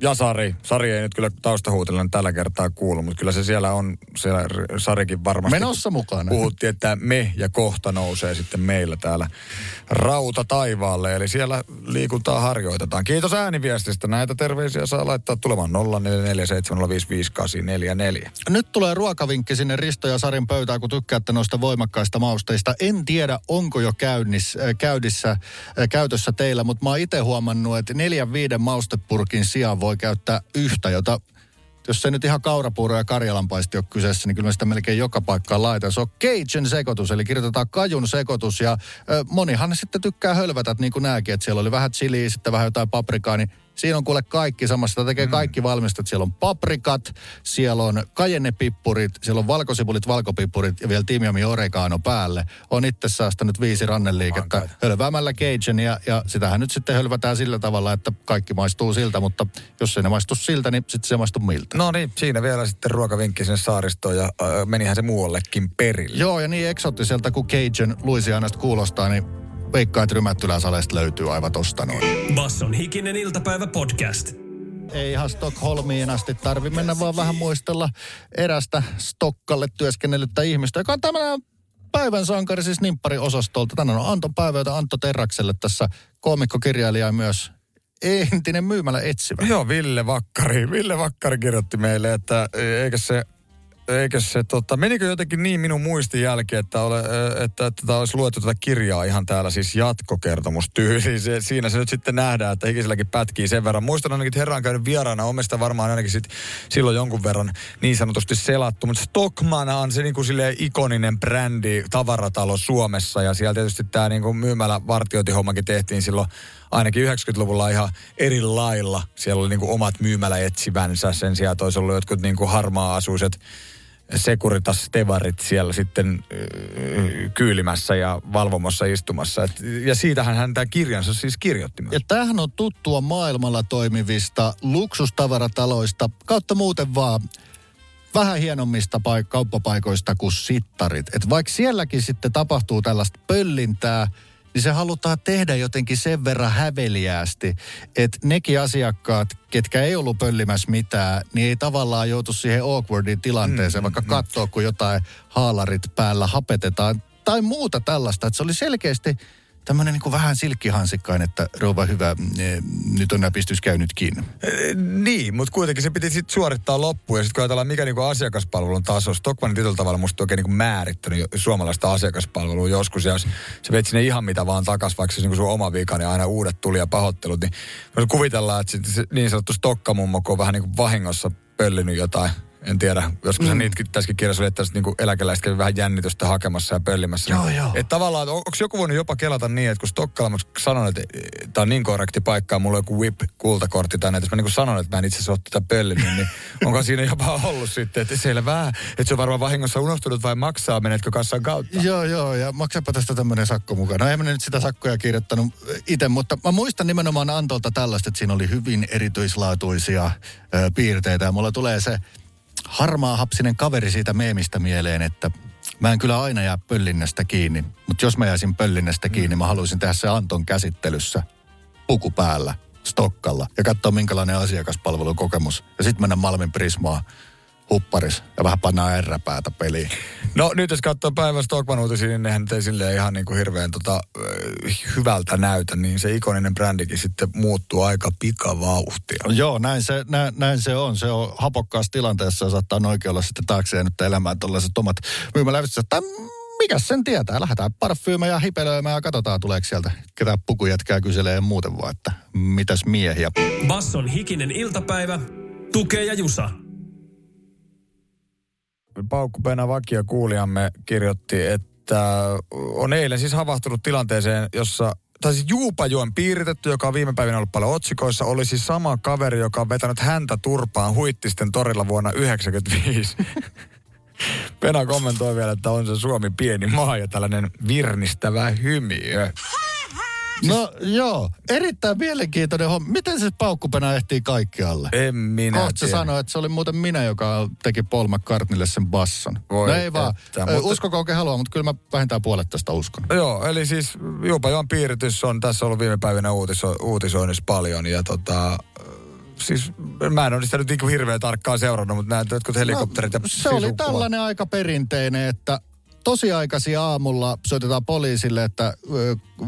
Ja Sari. Sari ei nyt kyllä taustahuutellen tällä kertaa kuulu, mutta kyllä se siellä on, siellä Sarikin varmasti menossa mukana. Puhuttiin, että me ja kohta nousee sitten meillä täällä rauta taivaalle, eli siellä liikuntaa harjoitetaan. Kiitos ääniviestistä. Näitä terveisiä saa laittaa tulemaan nolla neljä neljä seitsemän viisi viisi kahdeksan neljä neljä. Nyt tulee ruokavinkki sinne Risto ja Sarin pöytään, kun tykkäätte noista voimakkaista mausteista. En tiedä, onko jo käynnissä, käydissä, käytössä teillä, mutta mä oon itse huomannut, että neljän viiden maustepurkin sijaan voi käyttää yhtä, jota jos se nyt ihan kaurapuuro ja karjalanpaisti ole kyseessä, niin kyllä mä sitä melkein joka paikkaan laitan. Se on Cajun sekoitus, eli kirjoitetaan Cajun sekoitus, ja ö, monihan sitten tykkää hölvätä, niin kuin nääkin, että siellä oli vähän chiliä, sitten vähän jotain paprikaa, niin siinä on kuule kaikki samassa, sitä tekee kaikki valmistat. Siellä on paprikat, siellä on cayennepippurit, siellä on valkosipulit, valkopippurit ja vielä timiami oregano päälle. On itse säästänyt viisi ranneliikettä hölväämällä Cajunia, ja sitähän nyt sitten hölvätään sillä tavalla, että kaikki maistuu siltä, mutta jos ei ne maistu siltä, niin sitten se maistuu miltä. No niin, siinä vielä sitten ruokavinkki sinne saaristoon, ja äh, menihän se muuallekin perille. Joo, ja niin eksoottiselta kuin Cajun Louisianasta kuulostaa, niin veikkaa, että Rymättyläsaleista löytyy aivan tosta noin. Basson hikinen iltapäivä podcast. Ei ihan Stockholmiin asti tarvi mennä, vaan vähän muistella erästä Stockalle työskennellyttä ihmistä, joka on tämmöinen päivän sankari, siis nimpariosastolta. Tänään on Anton päivä, jota Antto Terrakselle tässä koomikkokirjailija myös entinen myymälä etsivä. Joo, Ville Vakkari. Ville Vakkari kirjoitti meille, että eikä se... Eikö se, tota, menikö jotenkin niin minun muistin jälkeen, että, ole, että, että olisi luettu tätä kirjaa ihan täällä siis jatkokertomustyyliin. Se, siinä se nyt sitten nähdään, että hikiselläkin pätkii sen verran. Muistan ainakin, että herra on käynyt vieraana, on meistä varmaan ainakin sit silloin jonkun verran niin sanotusti selattu. Mutta Stockmann on se niin kuin silleen ikoninen brändi, tavaratalo Suomessa, ja siellä tietysti tämä niin kuin myymälävartiointihommakin tehtiin silloin ainakin yhdeksänkymmentäluvulla ihan eri lailla. Siellä oli niin kuin omat myymäläetsivänsä, sen sijaan olisi ollut jotkut niin kuin harmaa-asuiset Securitas-tevarit siellä sitten äh, kyylimässä ja valvomassa istumassa. Et, ja siitähän hän tämän kirjansa siis kirjoitti myös. Ja tämähän on tuttua maailmalla toimivista luksustavara-taloista kautta muuten vaan vähän hienommista paik- kauppapaikoista kuin sittarit. Et vaikka sielläkin sitten tapahtuu tällaista pöllintää, niin se halutaan tehdä jotenkin sen verran häveliäästi, että nekin asiakkaat, ketkä ei ollut pöllimässä mitään, niin ei tavallaan joutu siihen awkwardiin tilanteeseen, mm, vaikka mm, katsoo, kun jotain haalarit päällä hapetetaan tai muuta tällaista. Että se oli selkeästi tämmöinen niin kuin vähän silkkihansikkain, että rouva hyvä, e, nyt on nämä pistys käynyt kiinni. E, niin, mutta kuitenkin se piti sitten suorittaa loppuun. Ja sitten kun ajatellaan, mikä niinku asiakaspalvelun taso, Stockmannin tietyllä tavalla musta oikein niinku määrittänyt suomalaista asiakaspalvelua joskus. Ja jos sä veit sinne ihan mitä vaan takas, vaikka se niinku sun oma vika, niin aina uudet tuli ja pahoittelut. Niin kuvitellaan, että sit se niin sanottu Stokkamummo, kun on vähän niinku vahingossa pöllinyt jotain. En tiedä, joskus mm. niitkin tässäkin kirjassa oli, että niinku eläkeläiset kävi vähän jännitystä hakemassa ja pöllimässä. Joo, joo. Että tavallaan, onko joku voinut jopa kelata niin, että kun Stockalla sanon, että tämä on niin korrekti paikka, mulla on joku whip-kultakortti tai näin, jos mä niin sanon, että mä en itse asiassa ole tätä pöllinyt, niin onko siinä jopa ollut sitten, että selvää, että se on varmaan vahingossa unohtunut vai maksaa, menetkö kassan kautta? Joo, joo, ja maksapa tästä tämmöinen sakko mukaan. No en mä nyt sitä sakkoja kirjoittanut itse, mutta mä muistan nimenomaan Antolta tällaista, että siinä oli hyvin erityislaatuisia ö, piirteitä, ja mulla tulee se harmaa hapsinen kaveri siitä meemistä mieleen, että mä en kyllä aina jää pöllinnästä kiinni, mutta jos mä jäisin pöllinnästä kiinni, mä haluaisin tehdä se Anton käsittelyssä puku päällä, Stockalla, ja katsoa minkälainen asiakaspalvelukokemus. Ja sit mennä Malmin Prismaan hupparis ja vähän pannaan R-päätä peliin. No nyt jos katsoo päivän Stockmann uutisia, niin nehän nyt ei silleen ihan niin kuin hirveän tota, hyvältä näytä, niin se ikoninen brändikin sitten muuttuu aika pikavauhtia. No, joo, näin se, nä, näin se on. Se on hapokkaassa tilanteessa ja saattaa oikein olla sitten taakse jäänyt elämään tuollaiset omat myymäläyvitset. Tai mikäs sen tietää? Lähdetään parfyymejä ja hipelöimään ja katsotaan tuleeko sieltä ketään pukujätkää kyselee muuten vaan, että mitäs miehiä. Basson hikinen iltapäivä, Tukee ja Jusa. Paukkupena Vakia kuulijamme kirjoitti, että on eilen siis havahtunut tilanteeseen, jossa tai siis Juupajoen piiritetty, joka on viime päivinä ollut paljon otsikoissa, oli siis sama kaveri, joka on vetänyt häntä turpaan Huittisten torilla vuonna yhdeksänkymmentäviisi. Pena kommentoi vielä, että on se Suomi pieni maa ja tällainen virnistävä hymiö. No joo, erittäin mielenkiintoinen homma. Miten se paukkupena ehtii kaikkialle? En minä Kohta tiedä. Sanoi, että se oli muuten minä, joka teki Paul McCartneylle sen basson. Voi no ei vaan, mutta uskoko oikein haluaa, mutta kyllä mä vähintään puolet tästä uskon. Joo, eli siis Juupajoen piiritys on tässä ollut viime päivinä uutiso- uutisoinnissa paljon ja tota... siis mä en ole sitä nyt niin hirveän tarkkaan seurannut, mutta näin jotkut helikopterit ja no, se oli hukkuvat. Tällainen aika perinteinen, että tosiaikaisin aamulla soitetaan poliisille, että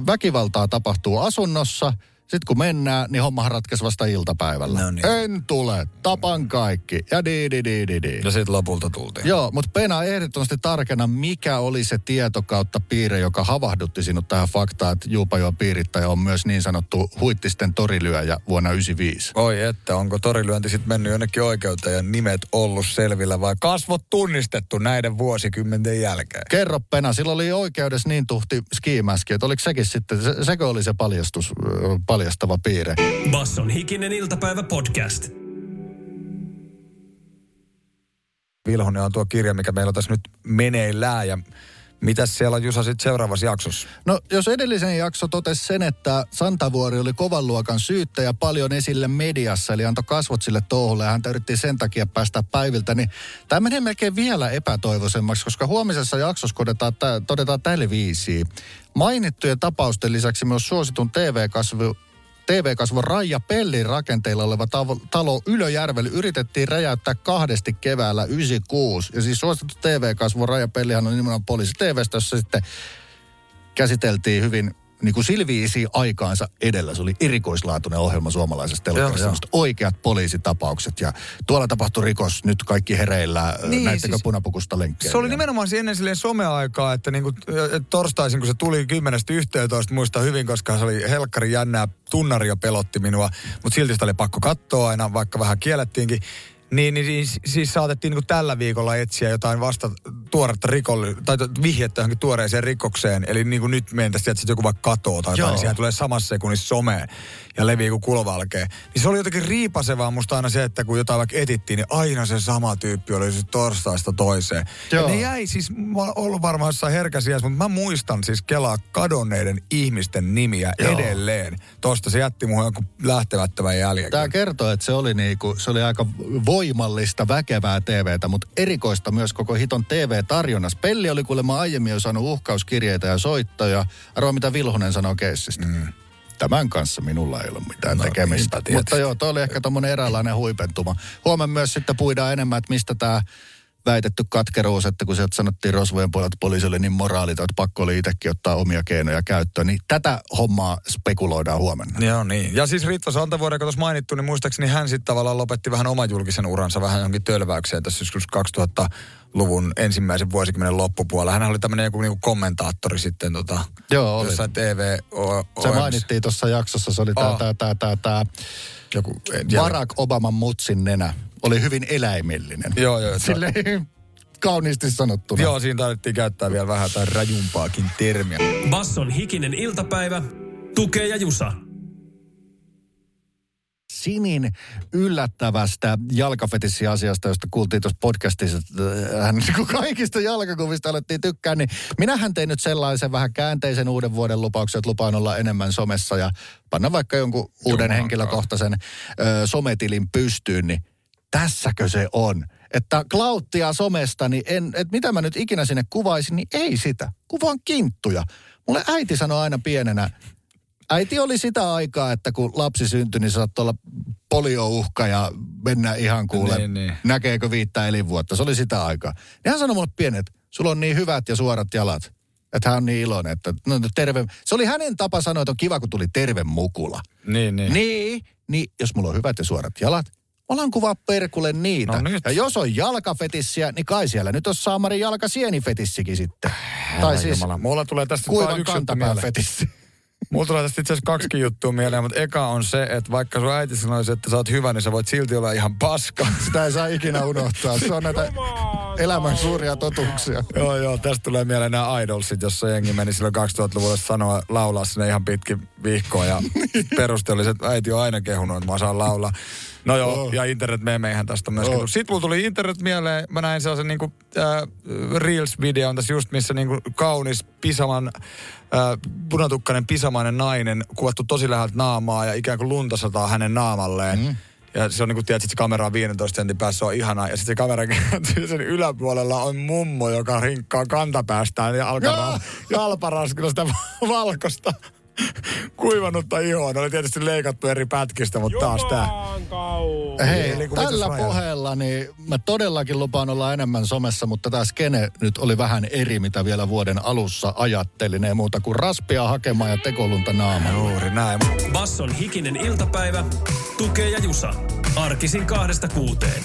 väkivaltaa tapahtuu asunnossa. Sitten kun mennään, niin hommahan ratkaisi vasta iltapäivällä. No niin. En tule, tapan kaikki. Ja di di di di di. Ja sitten lopulta tultiin. Joo, mutta Pena ehdottomasti tarkena, mikä oli se tieto kautta piirre, joka havahdutti sinut tähän faktaan, että Juupajoen piirittäjä on myös niin sanottu huittisten torilyöjä vuonna yhdeksänkymmentäviisi. Oi että, onko torilyönti sitten mennyt jonnekin oikeuteen ja nimet ollut selvillä vai kasvot tunnistettu näiden vuosikymmenten jälkeen? Kerro Pena, sillä oli oikeudessa niin tuhti skiimäski, että oliko sekin sitten, se, sekö oli se paljastus paljastus? Paljastava piirre. Basson hikinen iltapäivä podcast. Vilhonen on tuo kirja, mikä meillä on tässä nyt meneillään ja mitäs siellä on Jusa sitten seuraavassa jaksossa? No jos edellisen jakso totesi sen, että Santavuori oli kovan luokan syyttäjä paljon esille mediassa, eli antoi kasvot sille touhulle ja häntä yritti sen takia päästä päiviltä, niin tämä menee melkein vielä epätoivoisemmaksi, koska huomisessa jaksossa kodetaan, todetaan tälle viisiin. Mainittujen tapausten lisäksi myös suositun T V-kasvu T V-kasvon Raija Pellin rakenteilla oleva talo Ylöjärvellä yritettiin räjäyttää kahdesti keväällä yhdeksänkymmentäkuusi. Ja siis suosittu T V-kasvon Raija Pellihan on nimenomaan poliisi T V:ssä sitten käsiteltiin hyvin niin kuin silviisiin aikaansa edellä. Se oli erikoislaatuinen ohjelma suomalaisessa telkkarissa. Sellaiset oikeat poliisitapaukset ja tuolla tapahtui rikos, nyt kaikki hereillä, niin, näittekö siis, punapukusta lenkkejä. Se oli nimenomaan siihen ennen silleen someaikaa, että niinku, et torstaisin kun se tuli kymmenestä yhteentoista, muistan hyvin, koska se oli helkkari jännää, tunnari jo pelotti minua, mutta silti sitä oli pakko katsoa aina, vaikka vähän kiellettiinkin. Niin, niin siis, siis saatettiin niin tällä viikolla etsiä jotain vasta tuoretta rikollista, tai vihjettä johonkin tuoreeseen rikokseen. Eli niin kuin nyt mentäisiin, että joku vaikka katoo tai jotain, niin sehän tulee samassa sekunnissa someen ja levii kuin kulovalkea. Niin se oli jotenkin riipasevaa musta aina se, että kun jotain vaikka etittiin, niin aina se sama tyyppi oli siis torstaista toiseen. Joo. Ja ne jäi siis, mä oon ollut varmaan jossain herkäsiäs, mutta mä muistan siis kelaa kadonneiden ihmisten nimiä Joo. edelleen. Tosta se jätti muhun jonkun lähtemättömän jäljen. Tää kertoo, että se oli, niinku, se oli aika vo- voimallista, väkevää T V:tä, mutta erikoista myös koko hiton T V-tarjonnassa. Pelli oli kuulemma aiemmin jo saanut uhkauskirjeitä ja soittoja. Arvoa, mitä Vilhonen sanoo keissistä. Mm. Tämän kanssa minulla ei ole mitään no, tekemistä. Mutta joo, toi oli ehkä tommonen eräänlainen huipentuma. Huomenna myös sitten puidaan enemmän, että mistä tää väitetty katkeruus, että kun sieltä sanottiin rosvojen puolelta, että poliisi oli niin moraalita, että pakko oli itsekin ottaa omia keinoja käyttöön, niin tätä hommaa spekuloidaan huomenna. Joo niin. Ja siis Ritva Santavuori, joka tuossa mainittu, niin muistaakseni hän sitten tavallaan lopetti vähän oman julkisen uransa vähän jonkin tölväykseen tässä joskus kaksituhattaluvun ensimmäisen vuosikymmenen loppupuolella. Hän oli tämmöinen joku niinku kommentaattori sitten tota, Joo, jossain T V. Se mainittiin tuossa jaksossa, se oli tää, tää, tää, tää, tää. Joku, Barack Obaman mutsin nenä. Oli hyvin eläimellinen. Joo, joo. Silleen kauniisti sanottuna. Joo, siinä tarvittiin käyttää vielä vähän tai rajumpaakin termiä. Basson hikinen iltapäivä. Tukee ja Jusa. Sinin yllättävästä jalkafetissiasiasta, josta kuultiin tuossa podcastissa, hän kun kaikista jalkakuvista alettiin tykkää, niin minähän tein nyt sellaisen vähän käänteisen uuden vuoden lupauksen, että lupaan olla enemmän somessa ja panna vaikka jonkun uuden Jumankaan. henkilökohtaisen ö, sometilin pystyyn, niin tässäkö se on? Että klauttia somesta, niin en, että mitä mä nyt ikinä sinne kuvaisin, niin ei sitä. Kuvaan kinttuja. Mulle äiti sanoi aina pienenä, äiti oli sitä aikaa, että kun lapsi syntyi, niin saattoi olla poliouhka ja mennä ihan kuule, niin, niin. näkeekö viittä elinvuotta. Se oli sitä aikaa. Ja hän sanoi mulle pienen, että sulla on niin hyvät ja suorat jalat, että hän on niin iloinen, että no, terve. Se oli hänen tapa sanoa, että on kiva, kun tuli terve mukula. Niin, niin. Niin, niin jos mulla on hyvät ja suorat jalat, ollaan kuvaa perkulle niitä. No ja jos on jalkafetissiä, niin kai siellä nyt on Saamarin jalkasienifetissikin sitten. Herra tai siis Jumala. Mulla tulee tästä kuivan kantapään fetissi. Mulla tulee tästä itse asiassa kaksikin juttua mieleen, mutta eka on se, että vaikka sun äiti sanoisi, että sä oot hyvä, niin sä voit silti olla ihan paska. Sitä ei saa ikinä unohtaa. Se on näitä elämän suuria totuuksia. Joo, joo. Tästä tulee mieleen nämä idolsit, jossa jengi meni silloin kaksituhattaluvulla sanoa laulaa sinne ihan pitkin vihkoa. Ja perusteelliset äiti on aina kehunut, että mä osaan laulaa. No joo, oh. ja internet-meemeihän tästä myöskin. Oh. Sitten mulla tuli internet mieleen, mä näin sellaisen niinku, äh, Reels-videon tässä just, missä niinku kaunis pisaman, äh, punatukkainen pisamainen nainen kuvattu tosi läheltä naamaa ja ikään kuin lunta sataa hänen naamalleen. Mm. Ja se on niinku, tiedät, sit se kamera on viidentoista sentin päässä, se on ihanaa. Ja sitten se kamera kääntyy, sen yläpuolella on mummo, joka rinkkaa kantapäästään ja alkaa no. jalparaskulla sitä valkosta. kuivannutta ihoa. Ne oli tietysti leikattu eri pätkistä, mutta taas tää. Hei, niin tällä pohjalla niin mä todellakin lupaan olla enemmän somessa, mutta tää skene nyt oli vähän eri, mitä vielä vuoden alussa ajattelin. Ei muuta kuin raspia hakemaan ja tekolunta naamalle. Juuri näin. Basson hikinen iltapäivä, Tukee ja Jusa. Arkisin kahdesta kuuteen.